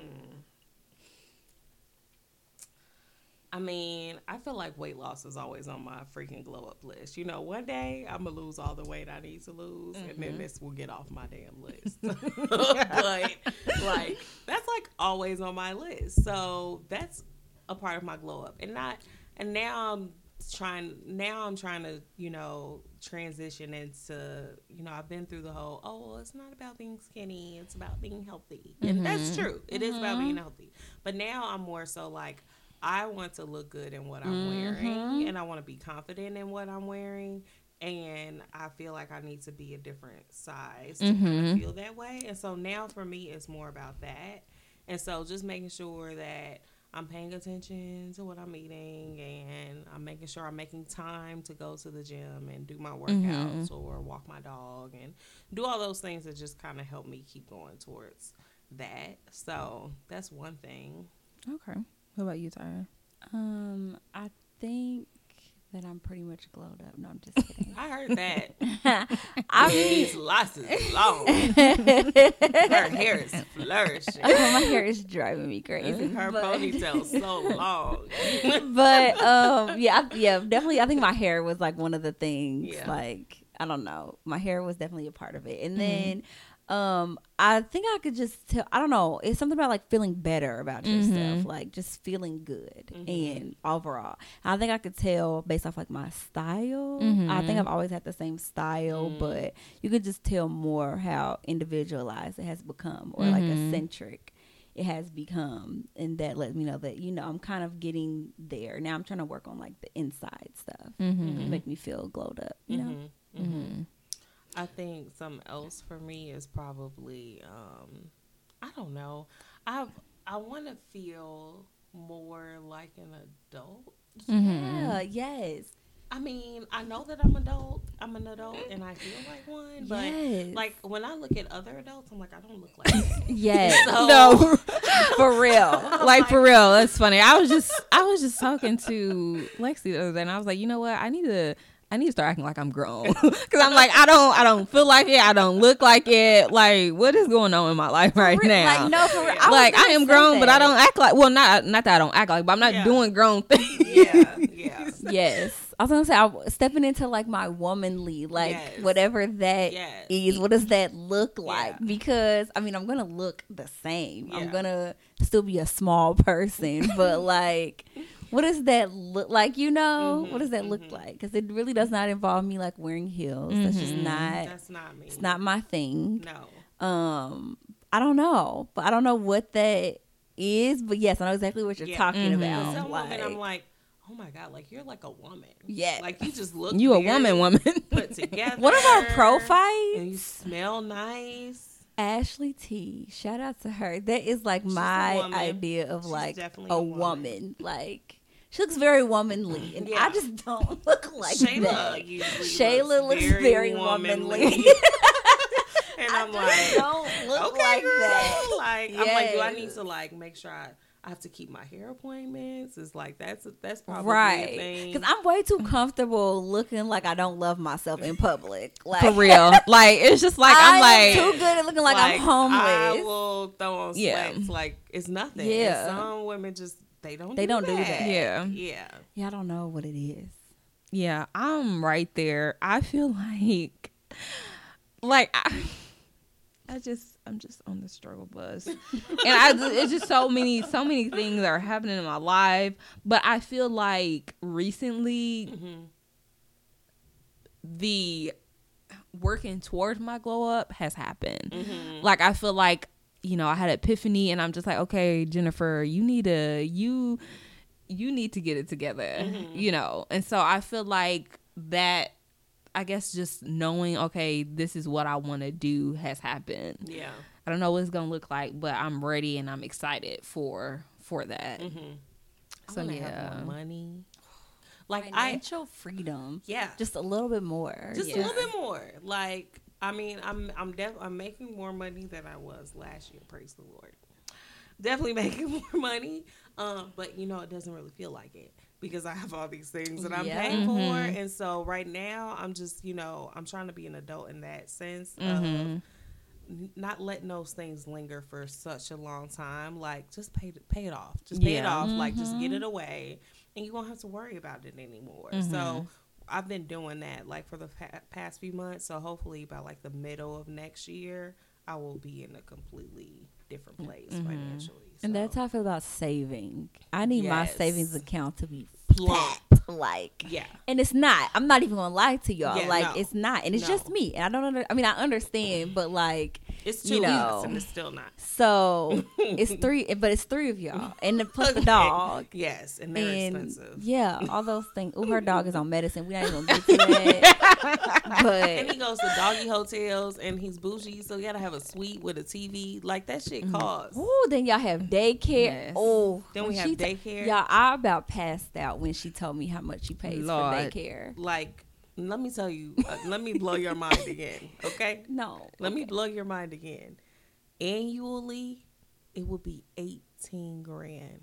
I mean, I feel like weight loss is always on my freaking glow up list. You know, one day I'm going to lose all the weight I need to lose, mm-hmm. and then this will get off my damn list. But, like, that's like always on my list. So that's a part of my glow up. And not, and now I'm, trying now I'm trying to, you know, transition into, you know, I've been through the whole, oh well, it's not about being skinny, it's about being healthy. Mm-hmm. And that's true. It mm-hmm. is about being healthy. But now I'm more so like, I want to look good in what I'm mm-hmm. wearing, and I want to be confident in what I'm wearing, and I feel like I need to be a different size to mm-hmm. kind of feel that way. And so now for me it's more about that. And so just making sure that I'm paying attention to what I'm eating, and I'm making sure I'm making time to go to the gym and do my workouts mm-hmm. or walk my dog and do all those things that just kind of help me keep going towards that. So that's one thing. Okay. What about you, Tyra? Um, I think That I'm pretty much glowed up. No, I'm just kidding. I heard that. I these losses long. Her hair is flourishing. Oh, my hair is driving me crazy. Her ponytail so long. But um, yeah, I, yeah, definitely. I think my hair was like one of the things. Yeah. Like I don't know, my hair was definitely a part of it. And mm-hmm. then um, I think I could just tell. I don't know. It's something about like feeling better about yourself, mm-hmm. like just feeling good mm-hmm. and overall. I think I could tell based off like my style. Mm-hmm. I think I've always had the same style, mm-hmm. but you could just tell more how individualized it has become, or mm-hmm. like eccentric it has become. And that lets me know that, you know, I'm kind of getting there. Now I'm trying to work on like the inside stuff mm-hmm. to make me feel glowed up, you mm-hmm. know? Mm-hmm. I think something else for me is probably um, I don't know. I've I want to feel more like an adult. Mm-hmm. Yeah, yes. I mean, I know that I'm adult. I'm an adult, and I feel like one. But yes. like when I look at other adults, I'm like, I don't look like that. Yes, so, no, for real, like, like for real. That's funny. I was just I was just talking to Lexi the other day, and I was like, you know what? I need to. I need to start acting like I'm grown, because I'm like I don't I don't feel like it. I don't look like it. Like, what is going on in my life right for real, now? Like, no, for real. I like I am grown, that. But I don't act like. Well, not not that I don't act like, but I'm not yeah. doing grown things. Yeah, yeah. Yes, I was gonna say I'm stepping into like my womanly, like yes. whatever that yes. is. What does that look like? Yeah. Because I mean, I'm gonna look the same. Yeah. I'm gonna still be a small person, but like. What does that look like? You know, mm-hmm, what does that mm-hmm. look like? Because it really does not involve me like wearing heels. Mm-hmm. That's just not. That's not me. It's not my thing. No. Um, I don't know, but I don't know what that is. But yes, I know exactly what you're yeah. talking mm-hmm. about. Someone like, that I'm like, oh my God, like you're like a woman. Yeah. Like you just look. You a woman, woman. Put together. What are our profiles? And you smell nice. Ashley T, shout out to her. That is like she's my idea of she's like a, a woman. woman. Like. She looks very womanly, and yeah. I just don't look like Shayla that. Shayla looks, looks very, very womanly. womanly. And I'm I like, don't look okay, like girl. That. Like, yes. I'm like, do I need to like make sure I, I have to keep my hair appointments? It's like that's that's probably right. a thing. Because I'm way too comfortable looking like I don't love myself in public. Like, for real, like it's just like I'm, I'm like too good at looking like, like I'm homeless. I will throw on yeah. slacks like it's nothing. Yeah, and some women just. They don't they do don't that. do that. Yeah. Yeah. Yeah, I don't know what it is. Yeah, I'm right there. I feel like like I, I just I'm just on the struggle bus. And I it's just so many so many things are happening in my life, but I feel like recently mm-hmm. the working towards my glow up has happened. Mm-hmm. Like I feel like you know, I had an epiphany and I'm just like, okay, Jennifer, you need to, you, you need to get it together, mm-hmm. you know? And so I feel like that, I guess just knowing, okay, this is what I want to do has happened. Yeah. I don't know what it's going to look like, but I'm ready and I'm excited for, for that. Mm-hmm. So I yeah. have more money. Like financial I, freedom. Yeah. Just a little bit more. Just yeah. a little bit more. Like, I mean, I'm I'm def- I'm making more money than I was last year. Praise the Lord. Definitely making more money, um, but you know it doesn't really feel like it because I have all these things that I'm yeah. paying mm-hmm. for, and so right now I'm just you know I'm trying to be an adult in that sense mm-hmm. of not letting those things linger for such a long time. Like just pay pay it off, just pay yeah. it off, mm-hmm. like just get it away, and you won't have to worry about it anymore. Mm-hmm. So. I've been doing that like for the pa- past few months. So hopefully by like the middle of next year, I will be in a completely different place mm-hmm. financially. So. And that's how I feel about saving. I need yes. my savings account to be flat. Like, yeah. And it's not, I'm not even going to lie to y'all. Yeah, like no. it's not. And it's no. just me. And I don't under, I mean, I understand, but like, it's two you know, and it's still not. So it's three, but it's three of y'all. And the, plus okay. the dog. Yes. And they're and, expensive. Yeah. All those things. Ooh, her dog is on medicine. We're not even going to get to that. But, and he goes to doggy hotels and he's bougie. So you got to have a suite with a T V. Like that shit costs. Ooh, then y'all have daycare. Yes. Oh, then we have daycare. T- y'all, I about passed out when she told me how much she pays Lord. for daycare. Like, let me tell you, uh, let me blow your mind again, okay? No. Let okay. me blow your mind again. Annually, it would be eighteen grand.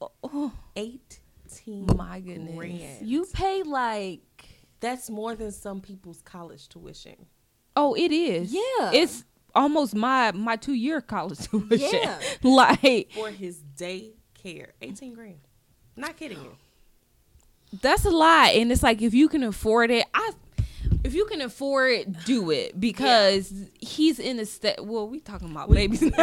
Oh, oh. eighteen eighteen. My goodness. Grand. You pay like... That's more than some people's college tuition. Oh, it is. Yeah. It's almost my my two-year college tuition. Yeah. Like... For his daycare. eighteen grand. Not kidding you. That's a lot. And it's like, if you can afford it... I. If you can afford it, do it, because yeah. he's in a st- well, we talking about we, babies now.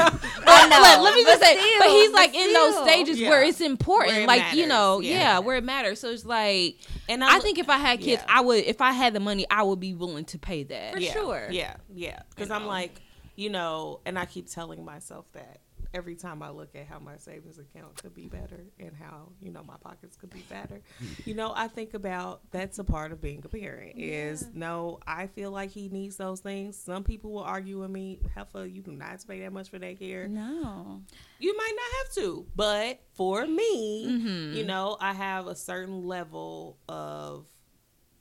I know. Let, let me just say, still, but he's like still. in those stages yeah. where it's important, where it like matters. you know, yeah. yeah, where it matters. So it's like, and I, I think if I had kids, yeah. I would. If I had the money, I would be willing to pay that for yeah. sure. Yeah, yeah, because I'm know. like, you know, and I keep telling myself that every time I look at how my savings account could be better and how, you know, my pockets could be better, you know, I think about that's a part of being a parent yeah. is, no, I feel like he needs those things. Some people will argue with me, Heffa, you do not pay that much for that care. No. You might not have to, but for me, mm-hmm. you know, I have a certain level of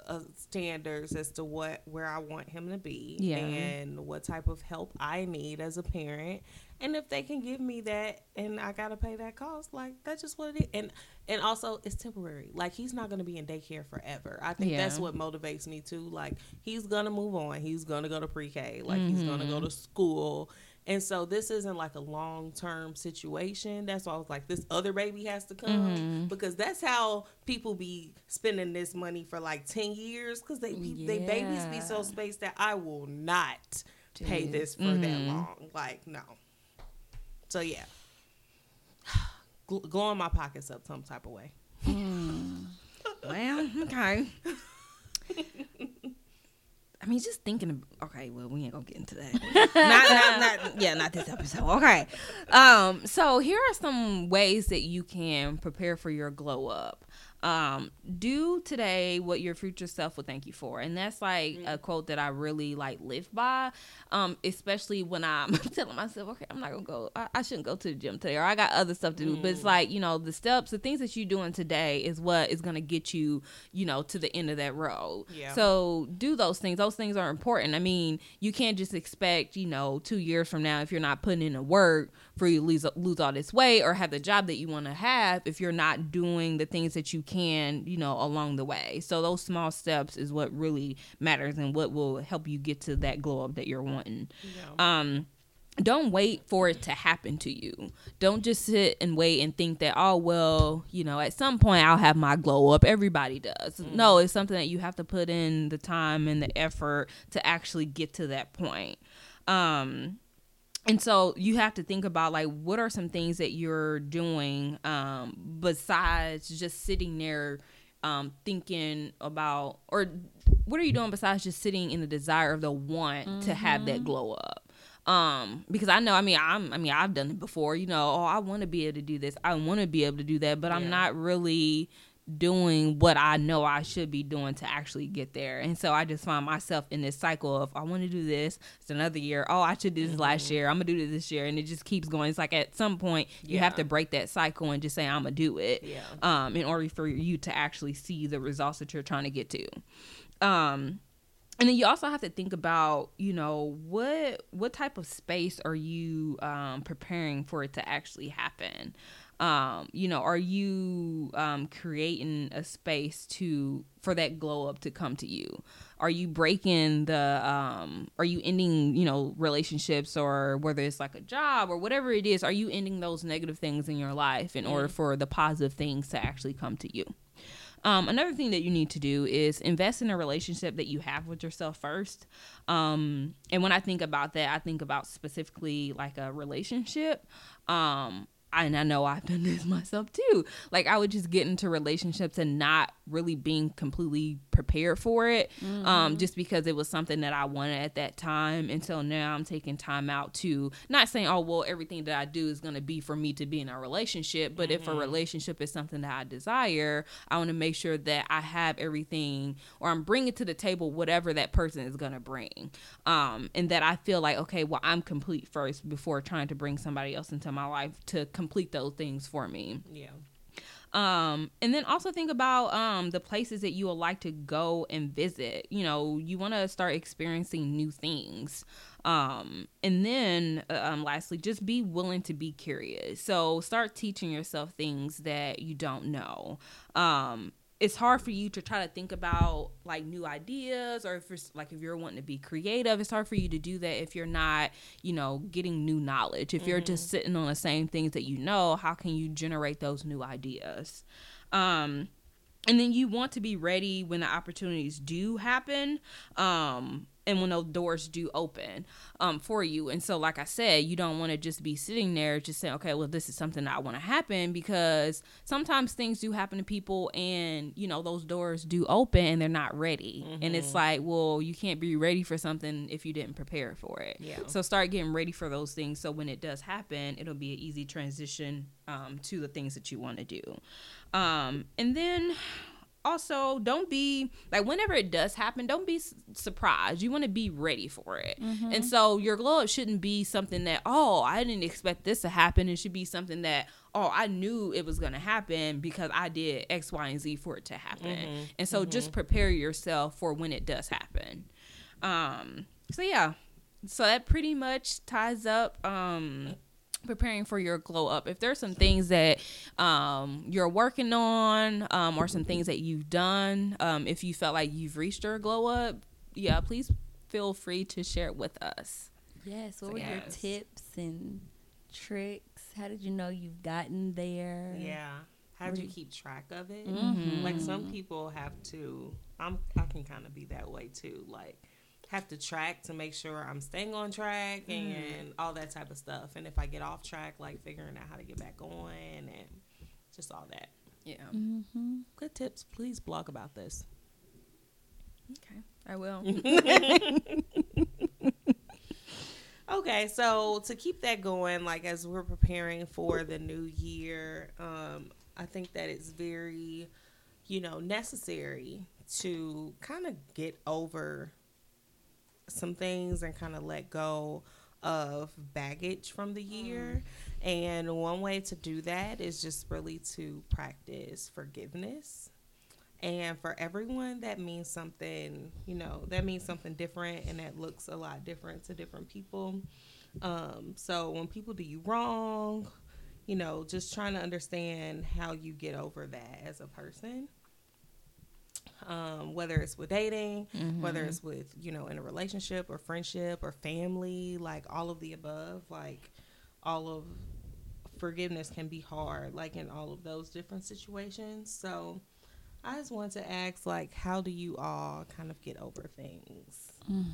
Uh, standards as to what where I want him to be yeah. and what type of help I need as a parent, and if they can give me that and I gotta pay that cost, like that's just what it is. And and also it's temporary, like he's not gonna be in daycare forever. I think yeah. that's what motivates me too. Like he's gonna move on, he's gonna go to pre-K, like mm-hmm. he's gonna go to school. And so this isn't like a long-term situation. That's why I was like, this other baby has to come mm-hmm. because that's how people be spending this money for like ten years, because they yeah. they babies be so spaced that I will not Dude. pay this for mm-hmm. that long. Like, no. So, yeah. Gl- glowing my pockets up some type of way. Mm. Well, okay. I mean, just thinking of, okay, well, we ain't gonna get into that. not, not, not, yeah, not this episode. Okay. Um, so here are some ways that you can prepare for your glow up. Um, do today what your future self will thank you for. And that's like mm-hmm. a quote that I really like live by. Um, especially when I'm telling myself, okay, I'm not gonna go, I, I shouldn't go to the gym today, or I got other stuff to do. Mm. But it's like, you know, the steps, the things that you're doing today is what is gonna get you, you know, to the end of that road. Yeah. So do those things. Those things are important. I mean, you can't just expect, you know, two years from now, if you're not putting in the work, for you to lose, lose all this weight or have the job that you want to have, if you're not doing the things that you can, you know, along the way. So those small steps is what really matters and what will help you get to that glow up that you're wanting. Yeah. Um, don't wait for it to happen to you. Don't just sit and wait and think that, oh, well, you know, at some point I'll have my glow up. Everybody does. Mm. No, it's something that you have to put in the time and the effort to actually get to that point. Um, And so you have to think about, like, what are some things that you're doing um, besides just sitting there um, thinking about, or what are you doing besides just sitting in the desire of the want mm-hmm. to have that glow up? Um, because I know, I mean, I'm, I mean, I've done it before, you know, oh, I want to be able to do this. I want to be able to do that, but yeah. I'm not really doing what I know I should be doing to actually get there. And so I just find myself in this cycle of, I want to do this, it's another year, oh, I should do this mm-hmm. last year, I'm gonna do this this year, and it just keeps going. It's like at some point yeah. you have to break that cycle and just say, I'm gonna do it yeah. um in order for you to actually see the results that you're trying to get to. um And then you also have to think about, you know, what what type of space are you um, preparing for it to actually happen? Um, you know, are you um, creating a space to for that glow up to come to you? Are you breaking the, um, are you ending, you know, relationships, or whether it's like a job or whatever it is, are you ending those negative things in your life in mm-hmm. order for the positive things to actually come to you? Um, another thing that you need to do is invest in a relationship that you have with yourself first. Um, and when I think about that, I think about specifically like a relationship. Um, and I know I've done this myself too. Like I would just get into relationships and not really being completely prepared for it. Mm-hmm. Um, just because it was something that I wanted at that time. And so now I'm taking time out to not saying, oh, well, everything that I do is going to be for me to be in a relationship. But mm-hmm. if a relationship is something that I desire, I want to make sure that I have everything, or I'm bringing to the table whatever that person is going to bring. Um, and that I feel like, okay, well, I'm complete first before trying to bring somebody else into my life to complete those things for me. Yeah. Um, and then also think about um, the places that you would like to go and visit. You know, you want to start experiencing new things. Um, and then um, lastly, just be willing to be curious. So start teaching yourself things that you don't know. Um, it's hard for you to try to think about like new ideas, or if it's, like if you're wanting to be creative, it's hard for you to do that if you're not, you know, getting new knowledge. If mm-hmm. you're just sitting on the same things that you know, how can you generate those new ideas? Um, and then you want to be ready when the opportunities do happen, um, and when those doors do open um, for you. And so, like I said, you don't want to just be sitting there just saying, okay, well, this is something that I want to happen, because sometimes things do happen to people and, you know, those doors do open and they're not ready. Mm-hmm. And it's like, well, you can't be ready for something if you didn't prepare for it. Yeah. So start getting ready for those things, so when it does happen, it'll be an easy transition um, to the things that you want to do. Um, and then... Also, don't be like, whenever it does happen, don't be su- surprised. You want to be ready for it. Mm-hmm. And so your glow up shouldn't be something that, oh, I didn't expect this to happen. It should be something that, oh, I knew it was going to happen because I did X, Y, and Z for it to happen. Mm-hmm. And so mm-hmm. just prepare yourself for when it does happen. Um, so, yeah. So that pretty much ties up um preparing for your glow up. If there's some things that um you're working on, um or some things that you've done, um if you felt like you've reached your glow up, yeah, please feel free to share it with us. Yes. What so, were yes. your tips and tricks? How did you know you've gotten there? Yeah. How did you keep track of it? Mm-hmm. Like, some people have to, I'm I can kind of be that way too, like have to track to make sure I'm staying on track and mm. all that type of stuff. And if I get off track, like figuring out how to get back on and just all that. Yeah. Mm-hmm. Good tips. Please blog about this. Okay, I will. Okay, so to keep that going, like as we're preparing for the new year, um, I think that it's very, you know, necessary to kind of get over some things and kind of let go of baggage from the year. Mm. And one way to do that is just really to practice forgiveness. And for everyone, that means something, you know, that means something different, and that looks a lot different to different people. Um, so when people do you wrong, you know, just trying to understand how you get over that as a person. Um, whether it's with dating, mm-hmm. whether it's with, you know, in a relationship or friendship or family, like all of the above, like all of forgiveness can be hard, like in all of those different situations. So I just want to ask, like, how do you all kind of get over things? Mm.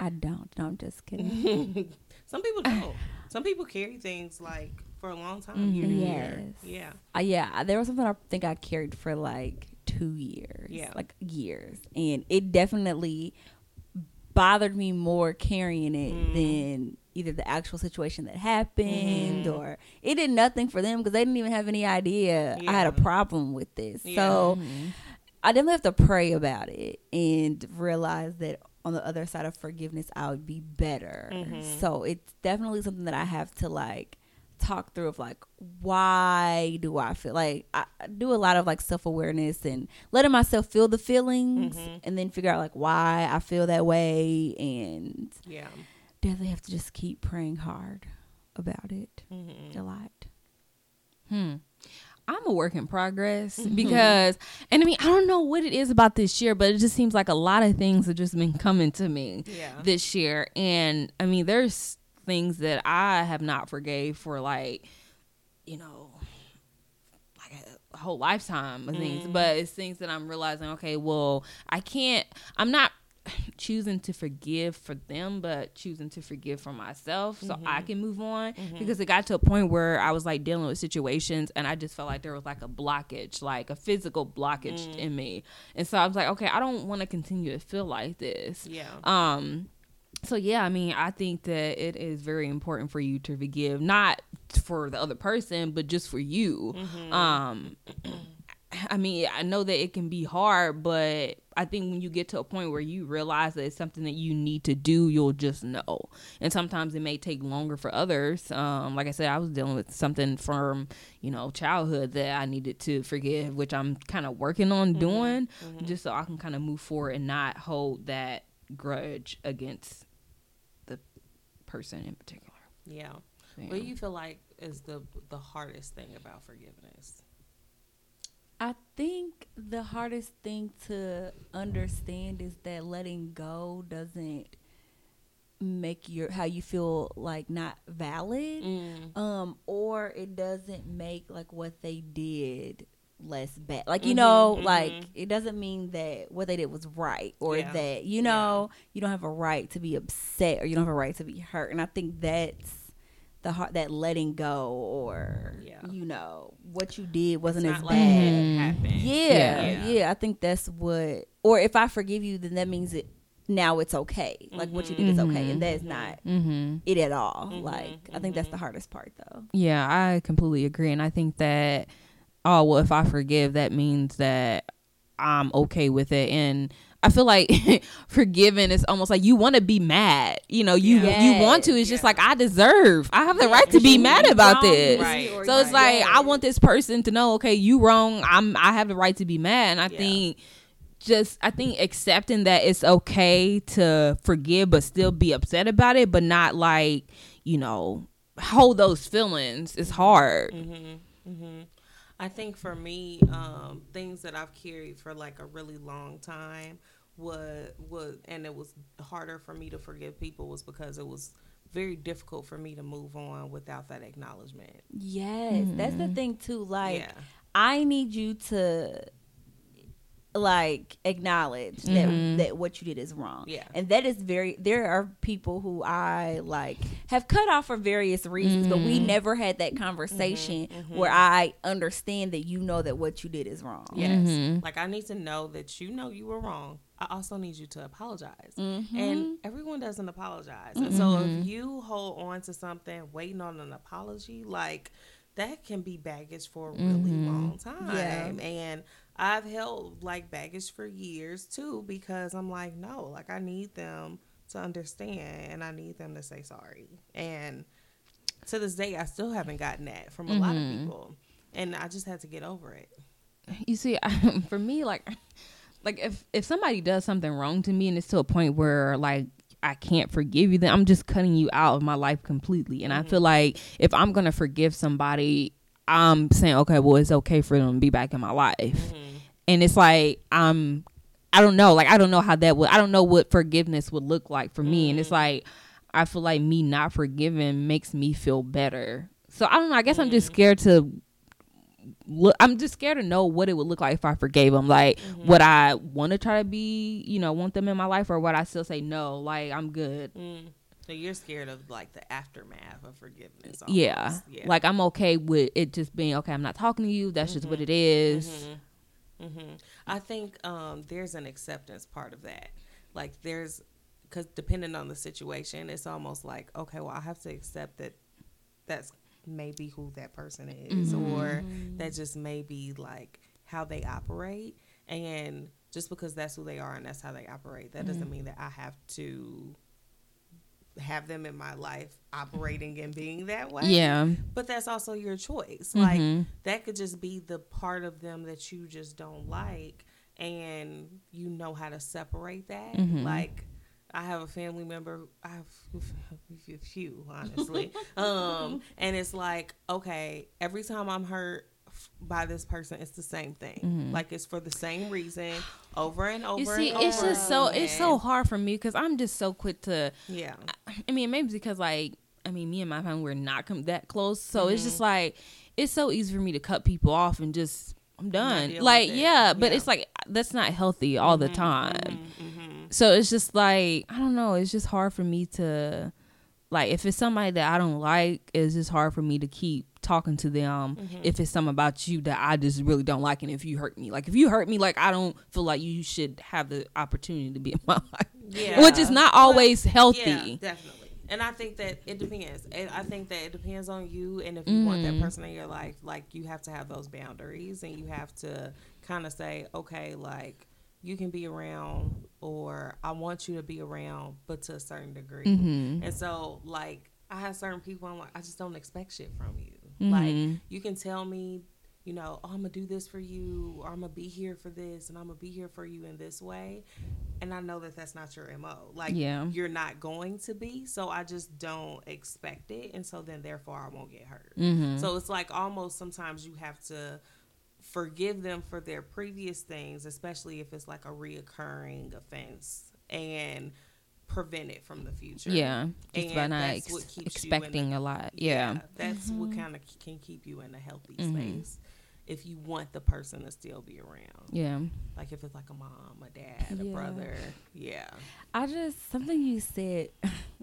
I don't. No, I'm just kidding. Some people don't. Some people carry things like for a long time. Mm-hmm. Yes. Yeah. Uh, yeah. There was something I think I carried for like two years. Yeah. Like years. And it definitely bothered me more carrying it mm. than either the actual situation that happened mm. or it did nothing for them because they didn't even have any idea yeah. I had a problem with this. Yeah. So mm-hmm. I didn't have to pray about it and realize that on the other side of forgiveness, I would be better. Mm-hmm. So it's definitely something that I have to like talk through of like, why do I feel like I do a lot of like self-awareness and letting myself feel the feelings mm-hmm. and then figure out like why I feel that way. And yeah, definitely have to just keep praying hard about it mm-hmm. a lot. Hmm. I'm a work in progress mm-hmm. because, and I mean, I don't know what it is about this year, but it just seems like a lot of things have just been coming to me yeah. this year. And I mean, there's things that I have not forgave for, like, you know, like a, a whole lifetime of things, mm. but it's things that I'm realizing, okay, well, I can't, I'm not choosing to forgive for them, but choosing to forgive for myself so mm-hmm. I can move on mm-hmm. because it got to a point where I was like dealing with situations and I just felt like there was like a blockage, like a physical blockage mm. in me. And so I was like, okay, I don't want to continue to feel like this. Yeah. Um, so yeah, I mean, I think that it is very important for you to forgive, not for the other person, but just for you. Mm-hmm. Um, I mean, I know that it can be hard, but I think when you get to a point where you realize that it's something that you need to do, you'll just know. And sometimes it may take longer for others. Um, like I said, I was dealing with something from, you know, childhood that I needed to forgive, which I'm kind of working on mm-hmm. doing mm-hmm. just so I can kind of move forward and not hold that grudge against the person in particular. Yeah. Damn. What do you feel like is the the hardest thing about forgiveness? I think the hardest thing to understand is that letting go doesn't make your how you feel like not valid, mm. um, or it doesn't make like what they did less bad. Like you mm-hmm, know, mm-hmm. like it doesn't mean that what they did was right, or yeah. that you know yeah. you don't have a right to be upset, or you don't have a right to be hurt. And I think that's. The heart that letting go, or yeah. you know what you did wasn't as like bad. Yeah, yeah, yeah. I think that's what. Or if I forgive you, then that means it. Now it's okay. Mm-hmm. Like what you did mm-hmm. is okay, and that's not mm-hmm. it at all. Mm-hmm. Like mm-hmm. I think that's the hardest part, though. Yeah, I completely agree, and I think that oh well, if I forgive, that means that I'm okay with it, and. I feel like forgiving is almost like you want to be mad, you know, you yes. you want to. It's yeah. just like, I deserve, I have the right to be mad about wrong. This. Right. So right. it's like, yeah. I want this person to know, okay, you wrong. I'm, I have the right to be mad. And I yeah. think just, I think accepting that it's okay to forgive, but still be upset about it, but not like, you know, hold those feelings is hard. Mm-hmm. Mm-hmm. I think for me, um, things that I've carried for like a really long time was, was, and it was harder for me to forgive people was because it was very difficult for me to move on without that acknowledgement. Yes. Mm-hmm. That's the thing too. Like yeah. I need you to like acknowledge mm-hmm. that, that what you did is wrong. Yeah. And that is very, there are people who I like have cut off for various reasons, mm-hmm. but we never had that conversation mm-hmm. Mm-hmm. where I understand that you know that what you did is wrong. Yes. Mm-hmm. Like I need to know that you know you were wrong. I also need you to apologize. Mm-hmm. And everyone doesn't apologize. Mm-hmm. And so if you hold on to something waiting on an apology, like that can be baggage for a really mm-hmm. long time. Yeah. And I've held like baggage for years too, because I'm like, no, like I need them to understand and I need them to say sorry. And to this day, I still haven't gotten that from a mm-hmm. lot of people, and I just had to get over it. You see, I, for me, like, like if, if somebody does something wrong to me and it's to a point where like, I can't forgive you, then I'm just cutting you out of my life completely. And mm-hmm. I feel like if I'm going to forgive somebody, I'm saying, okay, well, it's okay for them to be back in my life. Mm-hmm. And it's like, um, I don't know. Like, I don't know how that would, I don't know what forgiveness would look like for mm-hmm. me. And it's like, I feel like me not forgiving makes me feel better. So I don't know. I guess mm-hmm. I'm just scared to look, I'm just scared to know what it would look like if I forgave them. Like, mm-hmm. would I want to try to be, you know, want them in my life, or would I still say no? Like, I'm good. Mm. So you're scared of like the aftermath of forgiveness. Yeah. yeah. Like I'm okay with it just being, okay, I'm not talking to you. That's mm-hmm. just what it is. Mm-hmm. Mm-hmm. I think um, there's an acceptance part of that. Like there's, because depending on the situation, it's almost like, okay, well, I have to accept that that's maybe who that person is mm-hmm. or that just may be like how they operate. And just because that's who they are and that's how they operate, that mm-hmm. doesn't mean that I have to have them in my life operating and being that way. Yeah. But that's also your choice. Like mm-hmm. that could just be the part of them that you just don't like, and you know how to separate that. Mm-hmm. Like I have a family member, I have a few, honestly. um, and it's like, okay, every time I'm hurt by this person, it's the same thing. Mm-hmm. Like it's for the same reason over and over. You see, and over. It's just so it's so hard for me because I'm just so quick to. Yeah. I, I mean, maybe because like I mean, me and my family we're not com- that close, so mm-hmm. it's just like it's so easy for me to cut people off and just I'm done. Like yeah, but yeah. it's like that's not healthy all mm-hmm. the time. Mm-hmm. Mm-hmm. So it's just like I don't know. It's just hard for me to like if it's somebody that I don't like. It's just hard for me to keep. Talking to them mm-hmm. if it's something about you that I just really don't like, and if you hurt me like if you hurt me like I don't feel like you should have the opportunity to be in my life, yeah. which is not always but, healthy yeah, definitely. And I think that it depends I think that it depends on you, and if you mm-hmm. want that person in your life, like you have to have those boundaries, and you have to kind of say, okay, like you can be around, or I want you to be around, but to a certain degree. Mm-hmm. And so, like, I have certain people, I'm like, I just don't expect shit from you. Mm-hmm. Like, you can tell me, you know, oh, I'm going to do this for you, or I'm going to be here for this, and I'm going to be here for you in this way. And I know that that's not your M O. Like, yeah. you're not going to be, so I just don't expect it. And so then, therefore, I won't get hurt. Mm-hmm. So it's like almost sometimes you have to forgive them for their previous things, especially if it's like a reoccurring offense, and prevent it from the future. Yeah, just and by not ex- expecting a, a lot. Yeah, yeah that's mm-hmm. what kind of can keep you in a healthy mm-hmm. space. If you want the person to still be around. Yeah. Like if it's like a mom, a dad, a yeah. brother. Yeah. I just, something you said,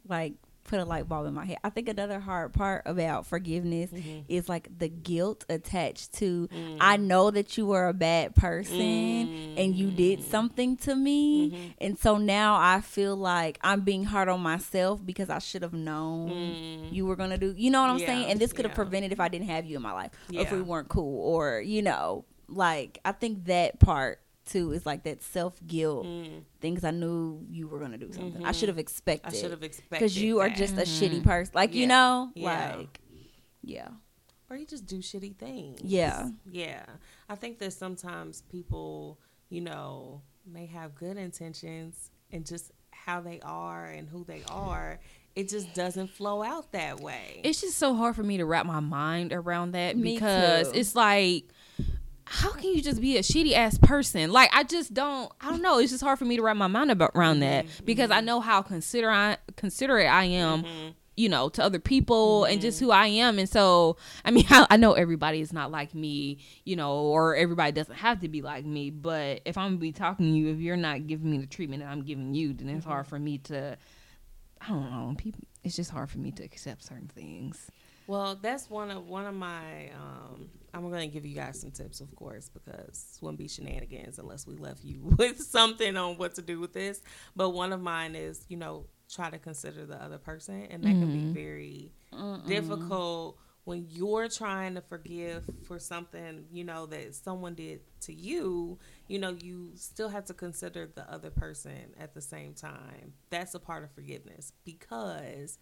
like, put a light bulb in my head. I think another hard part about forgiveness mm-hmm. is like the guilt attached to, mm. I know that you were a bad person mm. and you did something to me. Mm-hmm. And so now I feel like I'm being hard on myself because I should have known mm. you were going to do, you know what I'm yeah. saying? And this could have yeah. prevented if I didn't have you in my life, yeah. if we weren't cool, or, you know, like, I think that part too is like that self-guilt mm. things. I knew you were gonna do something mm-hmm. I should have expected I should have expected because you that. Are just a mm-hmm. shitty person, like yeah. you know yeah. like yeah or you just do shitty things. yeah yeah I think that sometimes people, you know, may have good intentions, and just how they are and who they are, it just doesn't flow out that way. It's just so hard for me to wrap my mind around that, me because too. It's like, how can you just be a shitty ass person? Like, I just don't, I don't know. It's just hard for me to wrap my mind about, around that mm-hmm. because I know how consider I, considerate I am, mm-hmm. you know, to other people mm-hmm. and just who I am. And so, I mean, I, I know everybody is not like me, you know, or everybody doesn't have to be like me. But if I'm going to be talking to you, if you're not giving me the treatment that I'm giving you, then it's mm-hmm. hard for me to, I don't know, people, it's just hard for me to accept certain things. Well, that's one of one of my, um, I'm going to give you guys some tips, of course, because it wouldn't be shenanigans unless we left you with something on what to do with this. But one of mine is, you know, try to consider the other person. And that mm-hmm. can be very Mm-mm. difficult when you're trying to forgive for something, you know, that someone did to you. You know, you still have to consider the other person at the same time. That's a part of forgiveness, because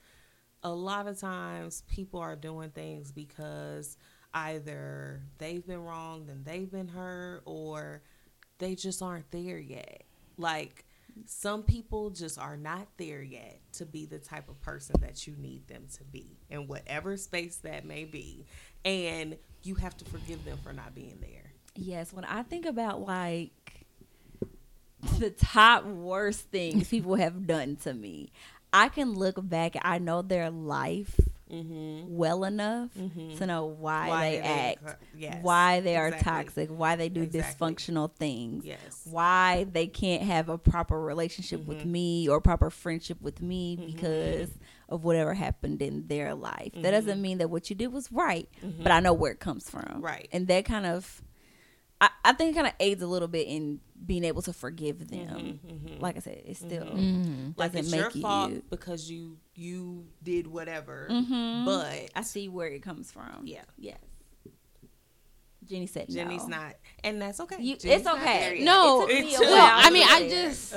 a lot of times people are doing things because either they've been wronged and they've been hurt, or they just aren't there yet. Like, some people just are not there yet to be the type of person that you need them to be in whatever space that may be. And you have to forgive them for not being there. Yes. When I think about, like, the top worst things people have done to me, I can look back. I know their life mm-hmm. well enough mm-hmm. to know why, why they, they act, yes. why they exactly. are toxic, why they do exactly. dysfunctional things, yes. why they can't have a proper relationship mm-hmm. with me or proper friendship with me mm-hmm. because of whatever happened in their life. Mm-hmm. That doesn't mean that what you did was right, mm-hmm. but I know where it comes from. Right. And that kind of, I, I think it kind of aids a little bit in being able to forgive them. Mm-hmm, mm-hmm. Like I said, it's still mm-hmm. doesn't like it's make your it fault you. Because you you did whatever. Mm-hmm. But I see where it comes from. Yeah, yes. Jenny said no. Jenny's not, and that's okay. You, it's okay. No, it it's well, I mean, I just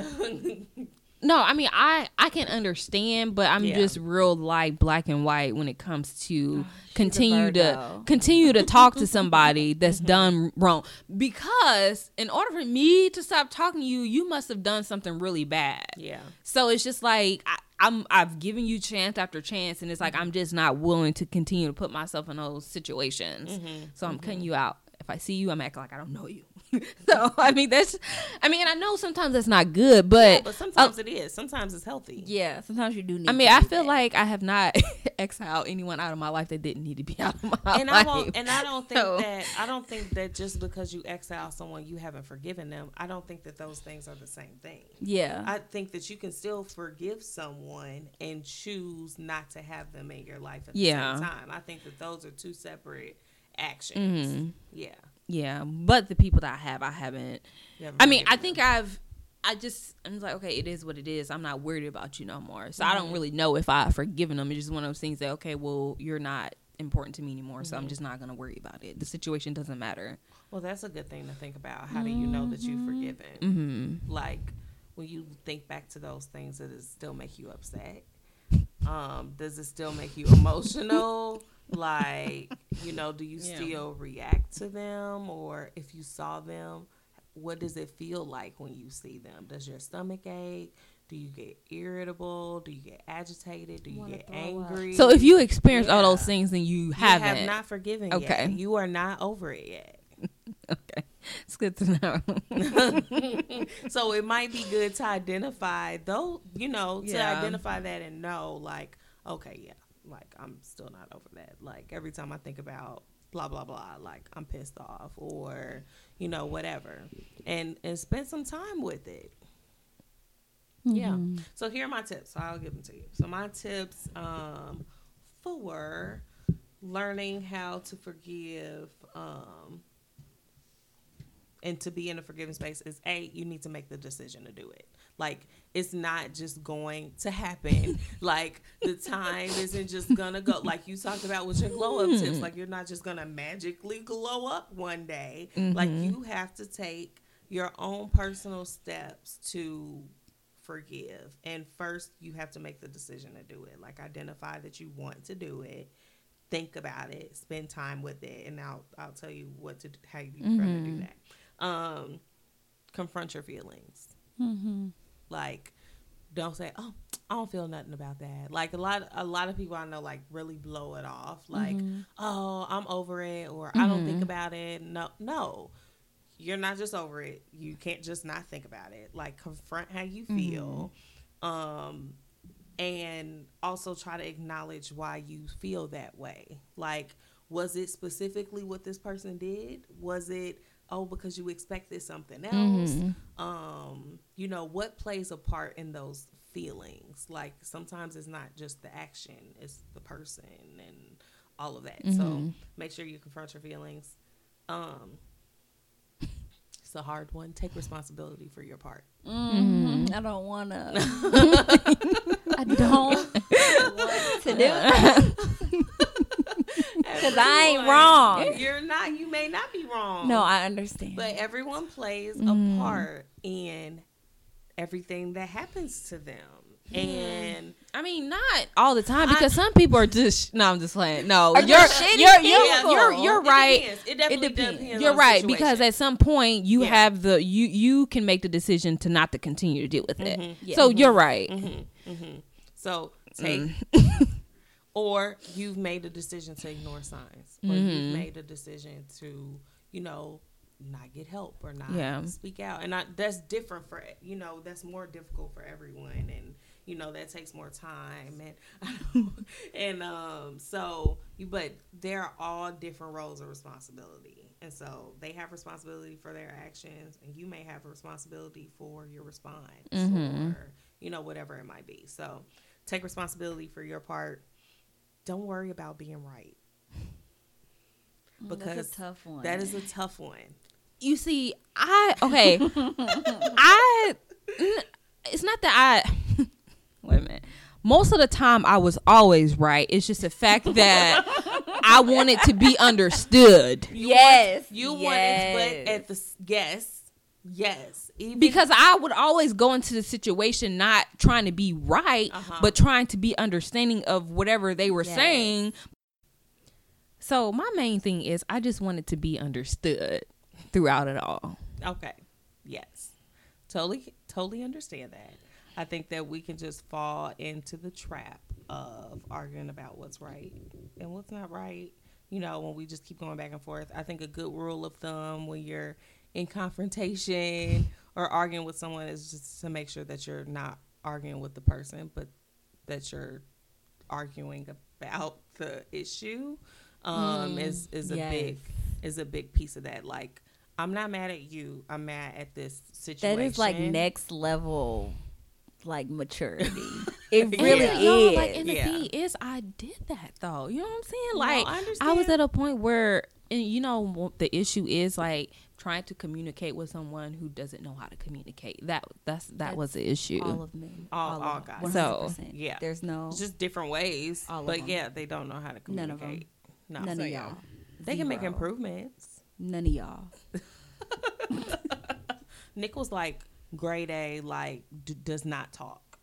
no. I mean, I I can understand, but I'm yeah. just real like black and white when it comes to. Oh. continue to continue to talk to somebody that's done wrong, because in order for me to stop talking to you, you must have done something really bad. Yeah. So it's just like I, I'm I've given you chance after chance, and it's like I'm just not willing to continue to put myself in those situations. Mm-hmm. So I'm mm-hmm. cutting you out. If I see you, I'm acting like I don't know you. So I mean that's I mean and I know sometimes that's not good, but yeah, but sometimes uh, it is. Sometimes it's healthy. Yeah, sometimes you do need I mean, to I feel that. Like I have not exiled anyone out of my life that didn't need to be out of my and life. I won't, and I don't think so. that I don't think that just because you exile someone you haven't forgiven them. I don't think that those things are the same thing. Yeah. I think that you can still forgive someone and choose not to have them in your life at the yeah. same time. I think that those are two separate actions. Mm-hmm. Yeah. Yeah, but the people that I have, I haven't. haven't I mean, I think them. I've, I just, I'm like, okay, it is what it is. I'm not worried about you no more. So mm-hmm. I don't really know if I've forgiven them. It's just one of those things that, okay, well, you're not important to me anymore. Mm-hmm. So I'm just not going to worry about it. The situation doesn't matter. Well, that's a good thing to think about. How do you know that you've forgiven? Mm-hmm. Like, when you think back to those things, does it still make you upset? Um, does it still make you emotional? Like, you know, do you yeah. still react to them? Or if you saw them, what does it feel like when you see them? Does your stomach ache? Do you get irritable? Do you get agitated? Do you Wanna get angry? Up. So if you experience yeah. all those things, then you, you haven't. You have not forgiven okay. yet. You are not over it yet. Okay. It's good to know. So it might be good to identify, though, you know, to yeah. identify that and know, like, okay, yeah, like, I'm still not over that. Like, every time I think about blah, blah, blah, like, I'm pissed off or, you know, whatever. And, and spend some time with it. Yeah. Mm-hmm. So here are my tips. So I'll give them to you. So my tips um, for learning how to forgive um, and to be in a forgiving space is, A, you need to make the decision to do it. Like, it's not just going to happen. Like, the time isn't just going to go. Like you talked about with your glow-up mm-hmm. tips. Like, you're not just going to magically glow up one day. Mm-hmm. Like, you have to take your own personal steps to forgive. And first, you have to make the decision to do it. Like, identify that you want to do it. Think about it. Spend time with it. And I'll I'll tell you what to how you mm-hmm. to do that. Um, confront your feelings. Mm-hmm. Like, don't say, "Oh, I don't feel nothing about that." Like a lot a lot of people I know, like, really blow it off. Like, mm-hmm. "Oh, I'm over it," or mm-hmm. "I don't think about it." No, no. You're not just over it. You can't just not think about it. Like, confront how you feel. Mm-hmm. Um, and also try to acknowledge why you feel that way. Like, was it specifically what this person did? Was it, oh, because you expected something else? Mm-hmm. Um, you know, what plays a part in those feelings? Like, sometimes it's not just the action. It's the person and all of that. Mm-hmm. So make sure you confront your feelings. Um a hard one. Take responsibility for your part. Mm-hmm. I don't want to. I don't want to do because I ain't wrong. You're not. You may not be wrong. No, I understand. But everyone plays mm. a part in everything that happens to them. And I mean, not all the time because I, some people are just. No, I'm just playing. No, you're you're you're, you're you're you're right. It depends. It definitely it depends. depends you're right situation. Because at some point you yeah. have the you you can make the decision to not to continue to deal with it. Mm-hmm. Yeah. So mm-hmm. you're right. Mm-hmm. Mm-hmm. So take mm. or you've made a decision to ignore signs, or mm-hmm. you've made a decision to you know not get help or not yeah. speak out, and I, that's different for you know that's more difficult for everyone and. You know, that takes more time. And and um, so, but there are all different roles of responsibility. And so they have responsibility for their actions. And you may have a responsibility for your response mm-hmm. or, you know, whatever it might be. So take responsibility for your part. Don't worry about being right. Because that's a tough one. That is a tough one. You see, I, okay. I, it's not that I. Wait a minute. Most of the time, I was always right. It's just the fact that I wanted to be understood. You yes, want, you yes. wanted, but at the yes, yes, even, because I would always go into the situation not trying to be right, uh-huh. but trying to be understanding of whatever they were yes. saying. So my main thing is I just wanted to be understood throughout it all. Okay. Yes. Totally, totally understand that. I think that we can just fall into the trap of arguing about what's right and what's not right. You know, when we just keep going back and forth. I think a good rule of thumb when you're in confrontation or arguing with someone is just to make sure that you're not arguing with the person, but that you're arguing about the issue um, mm, is, is a yes. big is a big piece of that. Like, I'm not mad at you. I'm mad at this situation. That is like next level. Like maturity, it really yeah. is. No, like, and the yeah. thing is, I did that though. You know what I'm saying? Like, no, I, understand. I was at a point where, and you know, the issue is like trying to communicate with someone who doesn't know how to communicate. That that's that that's was the issue. All of men, all, all, all of guys. one hundred percent. So yeah, there's no it's just different ways. All of but them. yeah, they don't know how to communicate. None of them. No. None so of y'all. They Zero. can make improvements. none of y'all. Nick was like grade A, like d- does not talk.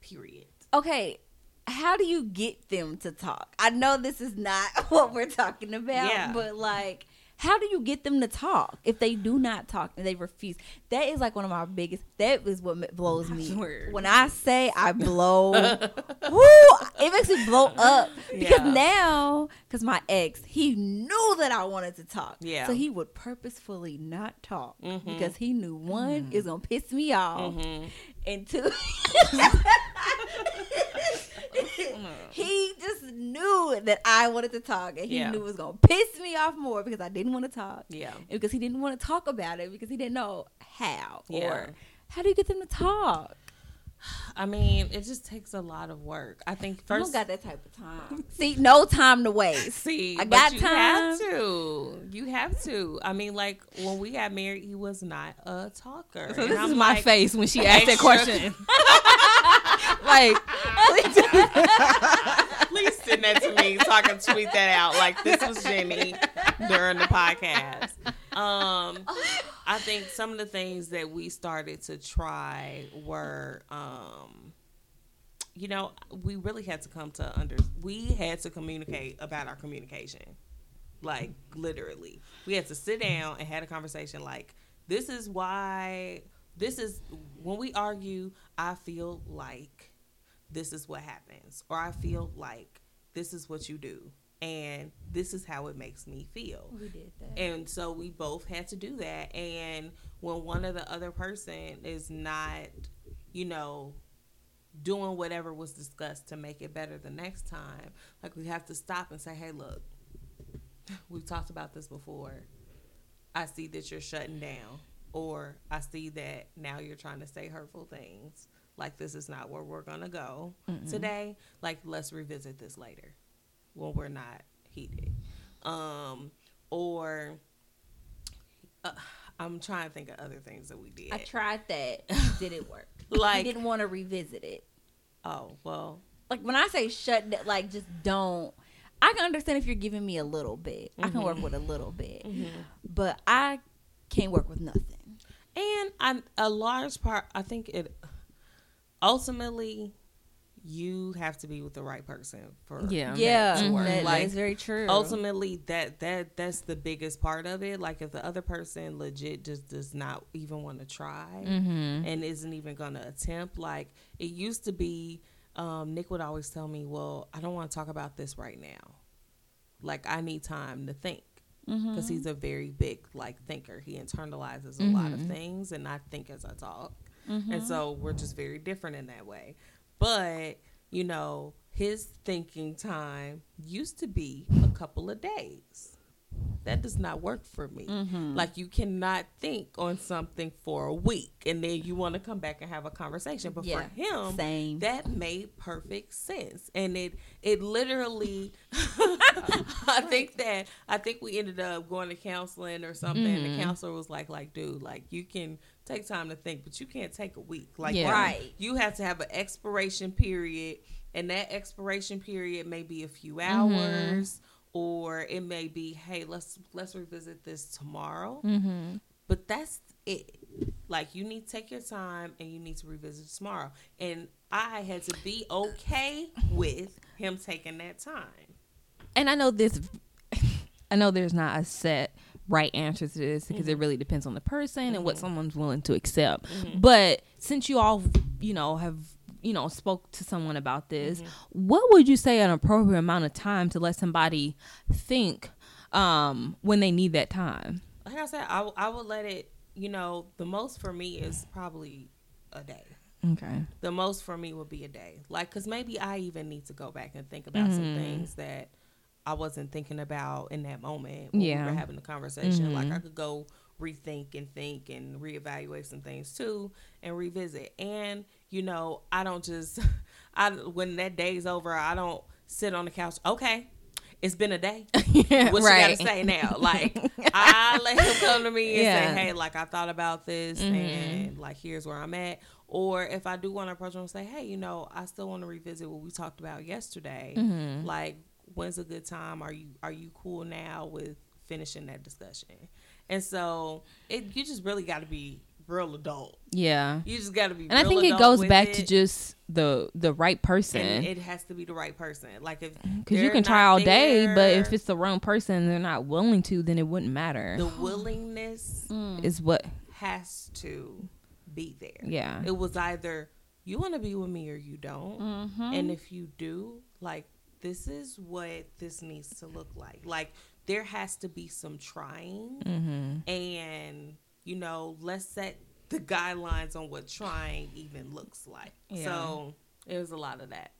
Period. Okay. How do you get them to talk? I know this is not what we're talking about, yeah. but like, how do you get them to talk if they do not talk and they refuse? That is like one of my biggest, that is what blows me. When I say I blow, woo, it makes me blow up. Because yeah. now, because my ex, he knew that I wanted to talk. Yeah. So he would purposefully not talk mm-hmm. because he knew one, mm. is going to piss me off. Mm-hmm. And two, he just knew that I wanted to talk, and he yeah. knew it was going to piss me off more because I didn't want to talk. Yeah. And because he didn't want to talk about it because he didn't know how. Yeah. Or how do you get them to talk? I mean, it just takes a lot of work. I think first. I don't got that type of time. See, no time to waste. See, I got but you time. Have to. You have to. I mean, like when we got married, he was not a talker. So this and is I'm my like, face when she asked that question. Like, please send that to me so I can tweet that out. Like, this was Jenny during the podcast. Um, I think some of the things that we started to try were, um, you know, we really had to come to under. We had to communicate about our communication. Like, literally, we had to sit down and had a conversation. Like, this is why. This is when we argue. I feel like this is what happens, or I feel like this is what you do, and this is how it makes me feel. We did that, and so we both had to do that. And when one of the other person is not, you know, doing whatever was discussed to make it better the next time, like we have to stop and say, "Hey, look, we've talked about this before. I see that you're shutting down." Or I see that now you're trying to say hurtful things. Like, this is not where we're going to go mm-mm. today. Like, let's revisit this later when we're not heated. Um, or uh, I'm trying to think of other things that we did. I tried that. Did it work? Like, I didn't want to revisit it. Oh, well. Like, when I say shut down, like, just don't. I can understand if you're giving me a little bit. Mm-hmm. I can work with a little bit. Mm-hmm. But I can't work with nothing. And I, a large part, I think it, ultimately, you have to be with the right person for yeah, yeah, that to work. That, like, that's very true. Ultimately, that that that's the biggest part of it. Like, if the other person legit just does not even want to try mm-hmm. and isn't even going to attempt, like, it used to be, um, Nick would always tell me, well, I don't want to talk about this right now. Like, I need time to think. Because mm-hmm. he's a very big, like, thinker. He internalizes a mm-hmm. lot of things, and I think as I talk. Mm-hmm. And so we're just very different in that way. But, you know, his thinking time used to be a couple of days. That does not work for me. Mm-hmm. Like, you cannot think on something for a week, and then you want to come back and have a conversation. But yeah, for him, same. That made perfect sense. And it it literally, I think that, I think we ended up going to counseling or something. Mm-hmm. The counselor was like, like, dude, like, you can take time to think, but you can't take a week. Like, yeah. right. you have to have an expiration period, and that expiration period may be a few hours. Mm-hmm. Or it may be, hey, let's let's revisit this tomorrow. Mm-hmm. But that's it. Like, you need to take your time and you need to revisit tomorrow. And I had to be okay with him taking that time. And I know this. I know there's not a set right answer to this because mm-hmm. it really depends on the person mm-hmm. and what someone's willing to accept. Mm-hmm. But since you all, you know, have. you know, spoke to someone about this, mm-hmm. what would you say an appropriate amount of time to let somebody think um, when they need that time? Like I said, I, w- I would let it, you know, the most for me is probably a day. Okay. The most for me would be a day. Like, because maybe I even need to go back and think about mm-hmm. some things that I wasn't thinking about in that moment when yeah. we were having the conversation. Mm-hmm. Like, I could go rethink and think and reevaluate some things too and revisit. And you know, I don't just I when that day's over, I don't sit on the couch. Okay, it's been a day. yeah, what right. you gotta say now? Like, I let him come to me and yeah. say, hey, like, I thought about this mm-hmm. and like, here's where I'm at. Or if I do want to approach him and say, hey, you know, I still want to revisit what we talked about yesterday. Mm-hmm. Like, when's a good time? Are you are you cool now with finishing that discussion. And so it, you just really got to be real adult. Yeah. You just got to be and real adult. And I think it goes back it. to just the the right person. And it has to be the right person. Like if Because you can try all there, day, but if it's the wrong person and they're not willing to, then it wouldn't matter. The willingness mm. is what has to be there. Yeah. It was either you want to be with me or you don't. Mm-hmm. And if you do, like, this is what this needs to look like. Like, there has to be some trying. Mm-hmm. And, you know, let's set the guidelines on what trying even looks like. Yeah. So it was a lot of that.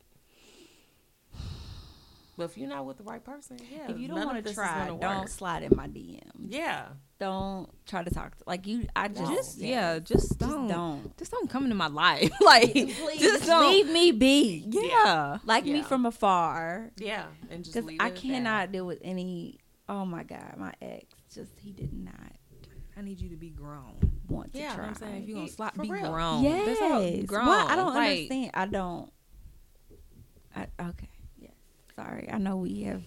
But if you're not with the right person, yeah. If you don't want to try, don't slide in my D Ms. Yeah. Don't try to talk to, like you. I just, just yeah. yeah, just don't, just don't, just don't come into my life. Like, please, just don't. Leave me be. Yeah, yeah. like yeah. me from afar. Yeah, and just leave I it cannot down. Deal with any. Oh my God, my ex just he did not. I need you to be grown. Want to yeah, try? I'm saying if you're gonna slap, be real. Grown. Yes, all, grown. Well, I don't like, understand. I don't. I, okay. Yeah. Sorry, I know we have.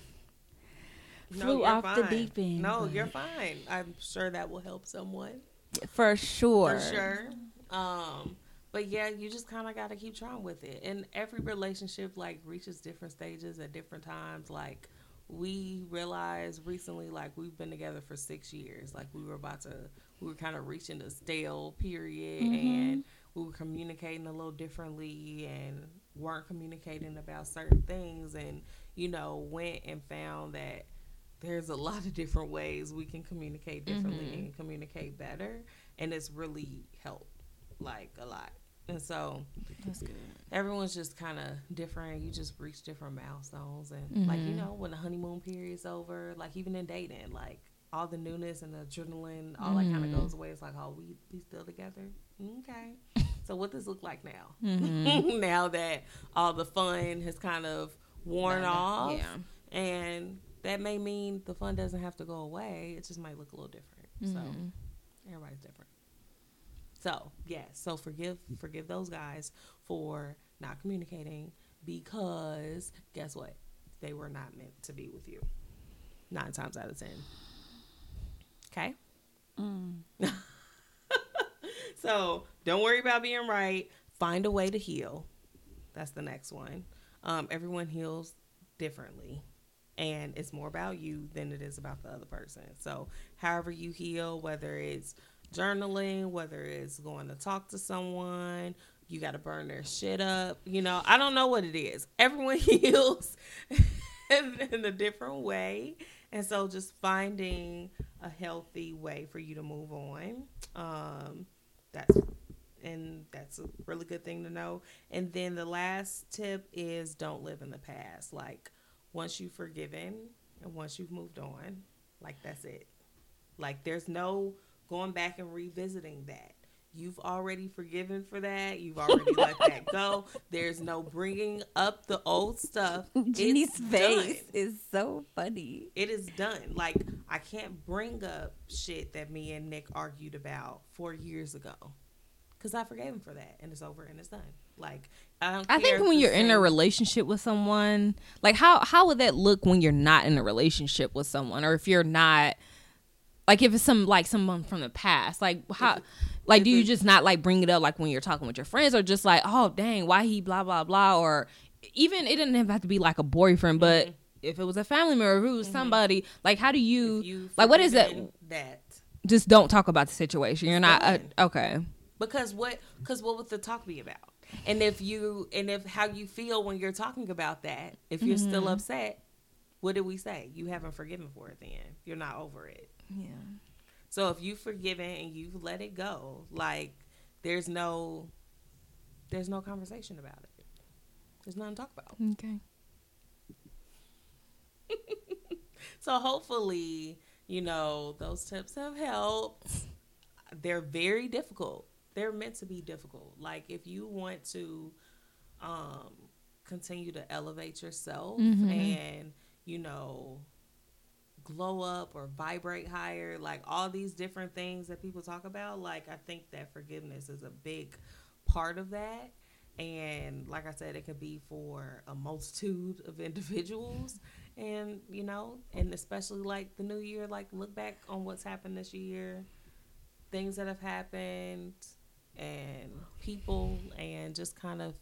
No, flew off fine. The deep end. No, you're fine. I'm sure that will help someone. For sure. For sure. Um, but yeah, you just kind of got to keep trying with it. And every relationship, like, reaches different stages at different times. Like, we realized recently, like, we've been together for six years. Like, we were about to, we were kind of reaching a stale period. Mm-hmm. And we were communicating a little differently and weren't communicating about certain things. And, you know, went and found that there's a lot of different ways we can communicate differently mm-hmm. and communicate better. And it's really helped, like, a lot. And so that's good. Everyone's just kind of different. You just reach different milestones. And, mm-hmm. like, you know, when the honeymoon period's over, like, even in dating, like, all the newness and the adrenaline, all mm-hmm. that kind of goes away. It's like, oh, we, we still together? Okay. So what does look like now? Mm-hmm. Now that all the fun has kind of worn no, off. Yeah. And that may mean the fun doesn't have to go away. It just might look a little different. Mm-hmm. So everybody's different. So, yeah. So forgive forgive those guys for not communicating because, guess what? They were not meant to be with you. Nine times out of ten. Okay? Mm. So don't worry about being right. Find a way to heal. That's the next one. Um, everyone heals differently. And it's more about you than it is about the other person. So however you heal, whether it's journaling, whether it's going to talk to someone, you got to burn their shit up. You know, I don't know what it is. Everyone heals in, in a different way. And so just finding a healthy way for you to move on. Um, that's And that's a really good thing to know. And then the last tip is don't live in the past. Like, once you've forgiven and once you've moved on, like, that's it. Like, there's no going back and revisiting that. You've already forgiven for that. You've already let that go. There's no bringing up the old stuff. Jeannie's face is so funny. It is done. Like, I can't bring up shit that me and Nick argued about four years ago. Because I forgave him for that. And it's over and it's done. Like, I don't I care think when you're same. in a relationship with someone, like, how how would that look when you're not in a relationship with someone, or if you're not, like, if it's some like someone from the past, like how, like, do you just not like bring it up, like when you're talking with your friends, or just like, oh dang, why he blah blah blah, or even it didn't have to be like a boyfriend, but mm-hmm. if it was a family member, if it was mm-hmm. somebody, like, how do you, you like what is that? That just don't talk about the situation. You're not uh, okay because what because what would the talk be about? And if you, and if how you feel when you're talking about that, if you're mm-hmm. still upset, what did we say? You haven't forgiven for it then. You're not over it. Yeah. So if you've forgiven and you've let it go, like, there's no, there's no conversation about it. There's nothing to talk about. Okay. So hopefully, you know, those tips have helped. They're very difficult. They're meant to be difficult. Like, if you want to um, continue to elevate yourself mm-hmm. and, you know, glow up or vibrate higher, like, all these different things that people talk about, like, I think that forgiveness is a big part of that. And like I said, it could be for a multitude of individuals. And, you know, and especially like the new year, like look back on what's happened this year, things that have happened and people, and just kind of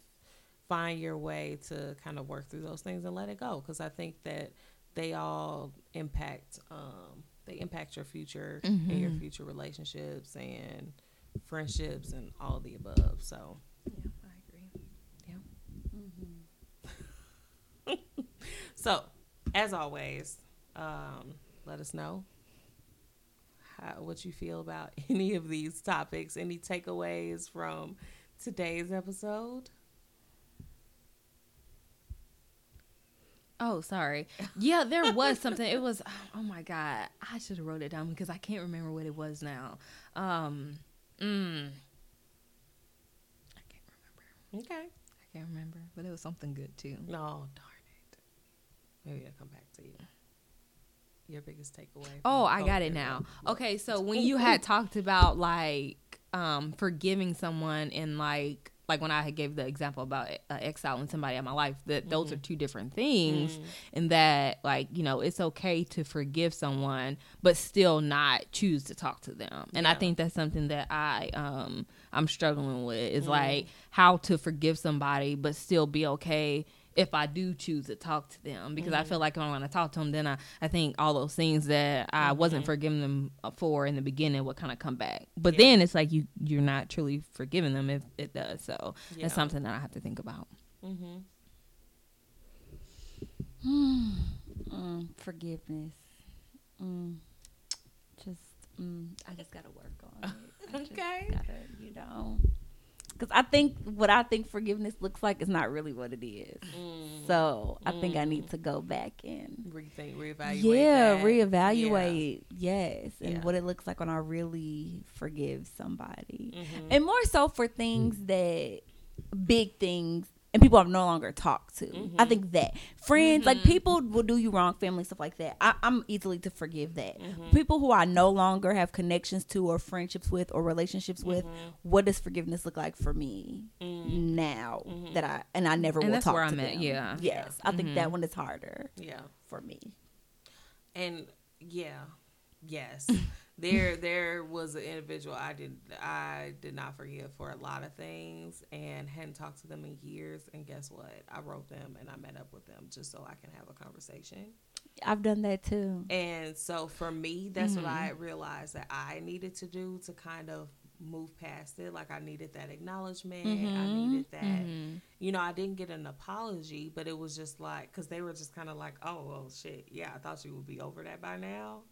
find your way to kind of work through those things and let it go. Because I think that they all impact, um, they impact your future mm-hmm. and your future relationships and friendships and all of the above. So, yeah, I agree. Yeah. Mm-hmm. So, as always, um, let us know how, what you feel about any of these topics, any takeaways from today's episode. Oh, sorry. Yeah, there was something. It was, oh my God, I should have wrote it down because I can't remember what it was now. Um, mm, I can't remember. Okay. I can't remember, but it was something good too. No, darn. Maybe I'll come back to you. Your biggest takeaway. Oh, I got it now. Okay, so when you had talked about like um, forgiving someone and like like when I had gave the example about uh, exiling somebody out my life, that mm-hmm. those are two different things, and mm. that like you know it's okay to forgive someone but still not choose to talk to them. And yeah. I think that's something that I um I'm struggling with is mm. like how to forgive somebody but still be okay if I do choose to talk to them, because mm-hmm. I feel like if I'm going to talk to them, then I, I think all those things that I mm-hmm. wasn't forgiving them for in the beginning would kind of come back. But yeah. then it's like you, you're not truly forgiving them if it does. So yeah. that's something that I have to think about. Mm-hmm. mm, forgiveness. Mm, just, mm, I just got to work on it. Okay. I just gotta, you know. Because I think what I think forgiveness looks like is not really what it is. Mm. So I mm. think I need to go back and rethink, reevaluate. Yeah, that. reevaluate. Yeah. Yes. And yeah. what it looks like when I really forgive somebody. Mm-hmm. And more so for things mm. that, big things, and people I've no longer talked to. Mm-hmm. I think that. Friends, mm-hmm. like people will do you wrong, family, stuff like that. I, I'm easily to forgive that. Mm-hmm. People who I no longer have connections to or friendships with or relationships mm-hmm. with, what does forgiveness look like for me mm-hmm. now mm-hmm. that I, and I never and will talk to them. And that's where I'm at, yeah. Yes, yeah. I think mm-hmm. that one is harder yeah. for me. And yeah, yes. There, there was an individual I did, I did not forgive for a lot of things, and hadn't talked to them in years. And guess what? I wrote them and I met up with them just so I can have a conversation. I've done that too. And so for me, that's mm-hmm. what I realized that I needed to do to kind of move past it. Like I needed that acknowledgement. Mm-hmm. I needed that, mm-hmm. you know, I didn't get an apology, but it was just like, cause they were just kind of like, oh, well, shit. Yeah. I thought you would be over that by now.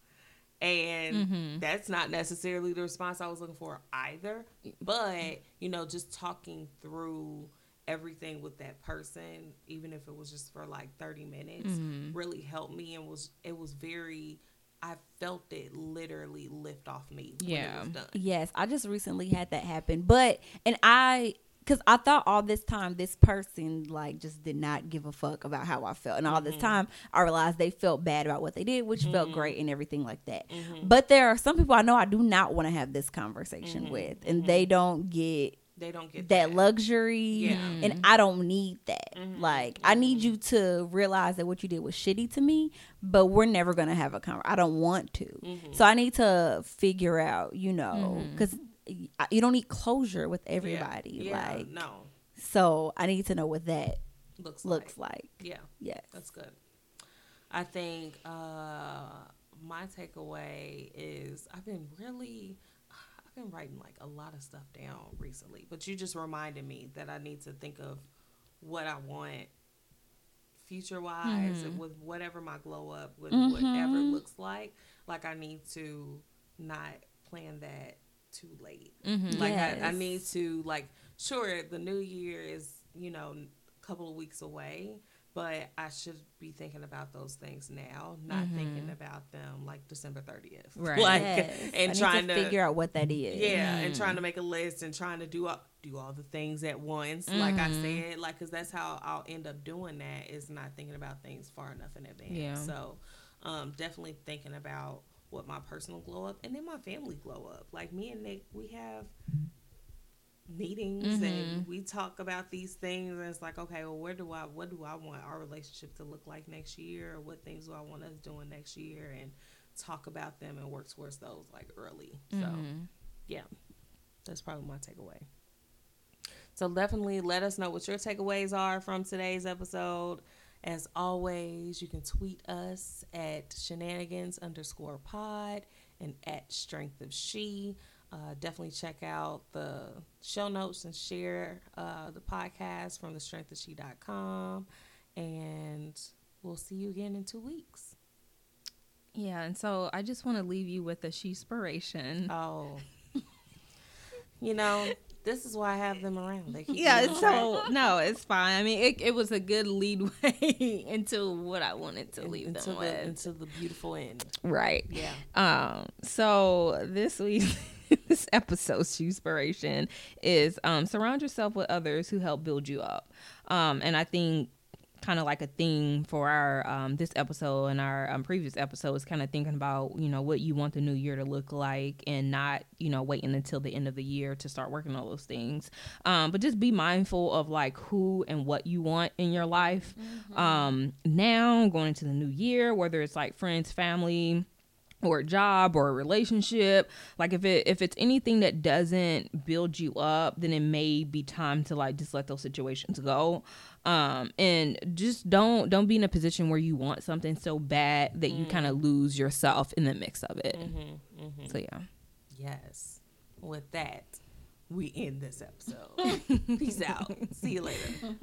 And mm-hmm. that's not necessarily the response I was looking for either. But, you know, just talking through everything with that person, even if it was just for like thirty minutes, mm-hmm. really helped me. And was it was very, I felt it literally lift off me yeah. when it was done. Yes, I just recently had that happen. But, and I... Because I thought all this time this person, like, just did not give a fuck about how I felt. And all mm-hmm. this time, I realized they felt bad about what they did, which mm-hmm. felt great and everything like that. Mm-hmm. But there are some people I know I do not want to have this conversation mm-hmm. with. And mm-hmm. they don't get they don't get that, that. luxury. Yeah. Mm-hmm. And I don't need that. Mm-hmm. Like, mm-hmm. I need you to realize that what you did was shitty to me, but we're never going to have a conversation. I don't want to. Mm-hmm. So I need to figure out, you know, because... Mm-hmm. you don't need closure with everybody. Yeah. Yeah, like no. So I need to know what that looks looks like. like. Yeah. Yes. That's good. I think uh, my takeaway is I've been really I've been writing like a lot of stuff down recently, but you just reminded me that I need to think of what I want future wise mm-hmm. with whatever my glow up with mm-hmm. whatever looks like. Like I need to not plan that too late. Mm-hmm. Like yes. I, I need to like sure the new year is, you know, a couple of weeks away, but I should be thinking about those things now, not mm-hmm. thinking about them like December thirtieth. Right. Like yes. and I trying need to, to figure out what that is. Yeah, mm. and trying to make a list and trying to do all, do all the things at once. Mm-hmm. Like I said, like cuz that's how I'll end up doing that is not thinking about things far enough in advance. Yeah. So, um definitely thinking about what my personal glow up and then my family glow up. Like me and Nick, we have meetings mm-hmm. and we talk about these things, and it's like, okay, well, where do I, what do I want our relationship to look like next year? Or what things do I want us doing next year? And talk about them and work towards those like early. Mm-hmm. So yeah, that's probably my takeaway. So definitely let us know what your takeaways are from today's episode. As always, you can tweet us at shenanigans underscore pod and at strength of she. Uh, definitely check out the show notes and share uh, the podcast from the strength of she dot com. And we'll see you again in two weeks. Yeah, and so I just want to leave you with a she-spiration. Oh. You know, this is why I have them around. They keep yeah, so, no, it's fine. I mean, it, it was a good leadway into what I wanted to leave into them the, with. Into the beautiful end. Right. Yeah. Um. So this week, this episode's inspiration is um, surround yourself with others who help build you up. Um. And I think kind of like a theme for our um, this episode and our um, previous episode is kind of thinking about, you know, what you want the new year to look like and not, you know, waiting until the end of the year to start working on those things. Um, but just be mindful of like who and what you want in your life. Mm-hmm. Um, now going into the new year, whether it's like friends, family, or a job or a relationship, like if it if it's anything that doesn't build you up, then it may be time to like just let those situations go. Um, and just don't don't be in a position where you want something so bad that you mm. kind of lose yourself in the mix of it. Mm-hmm, mm-hmm. So yeah. Yes. With that, we end this episode. Peace out. See you later.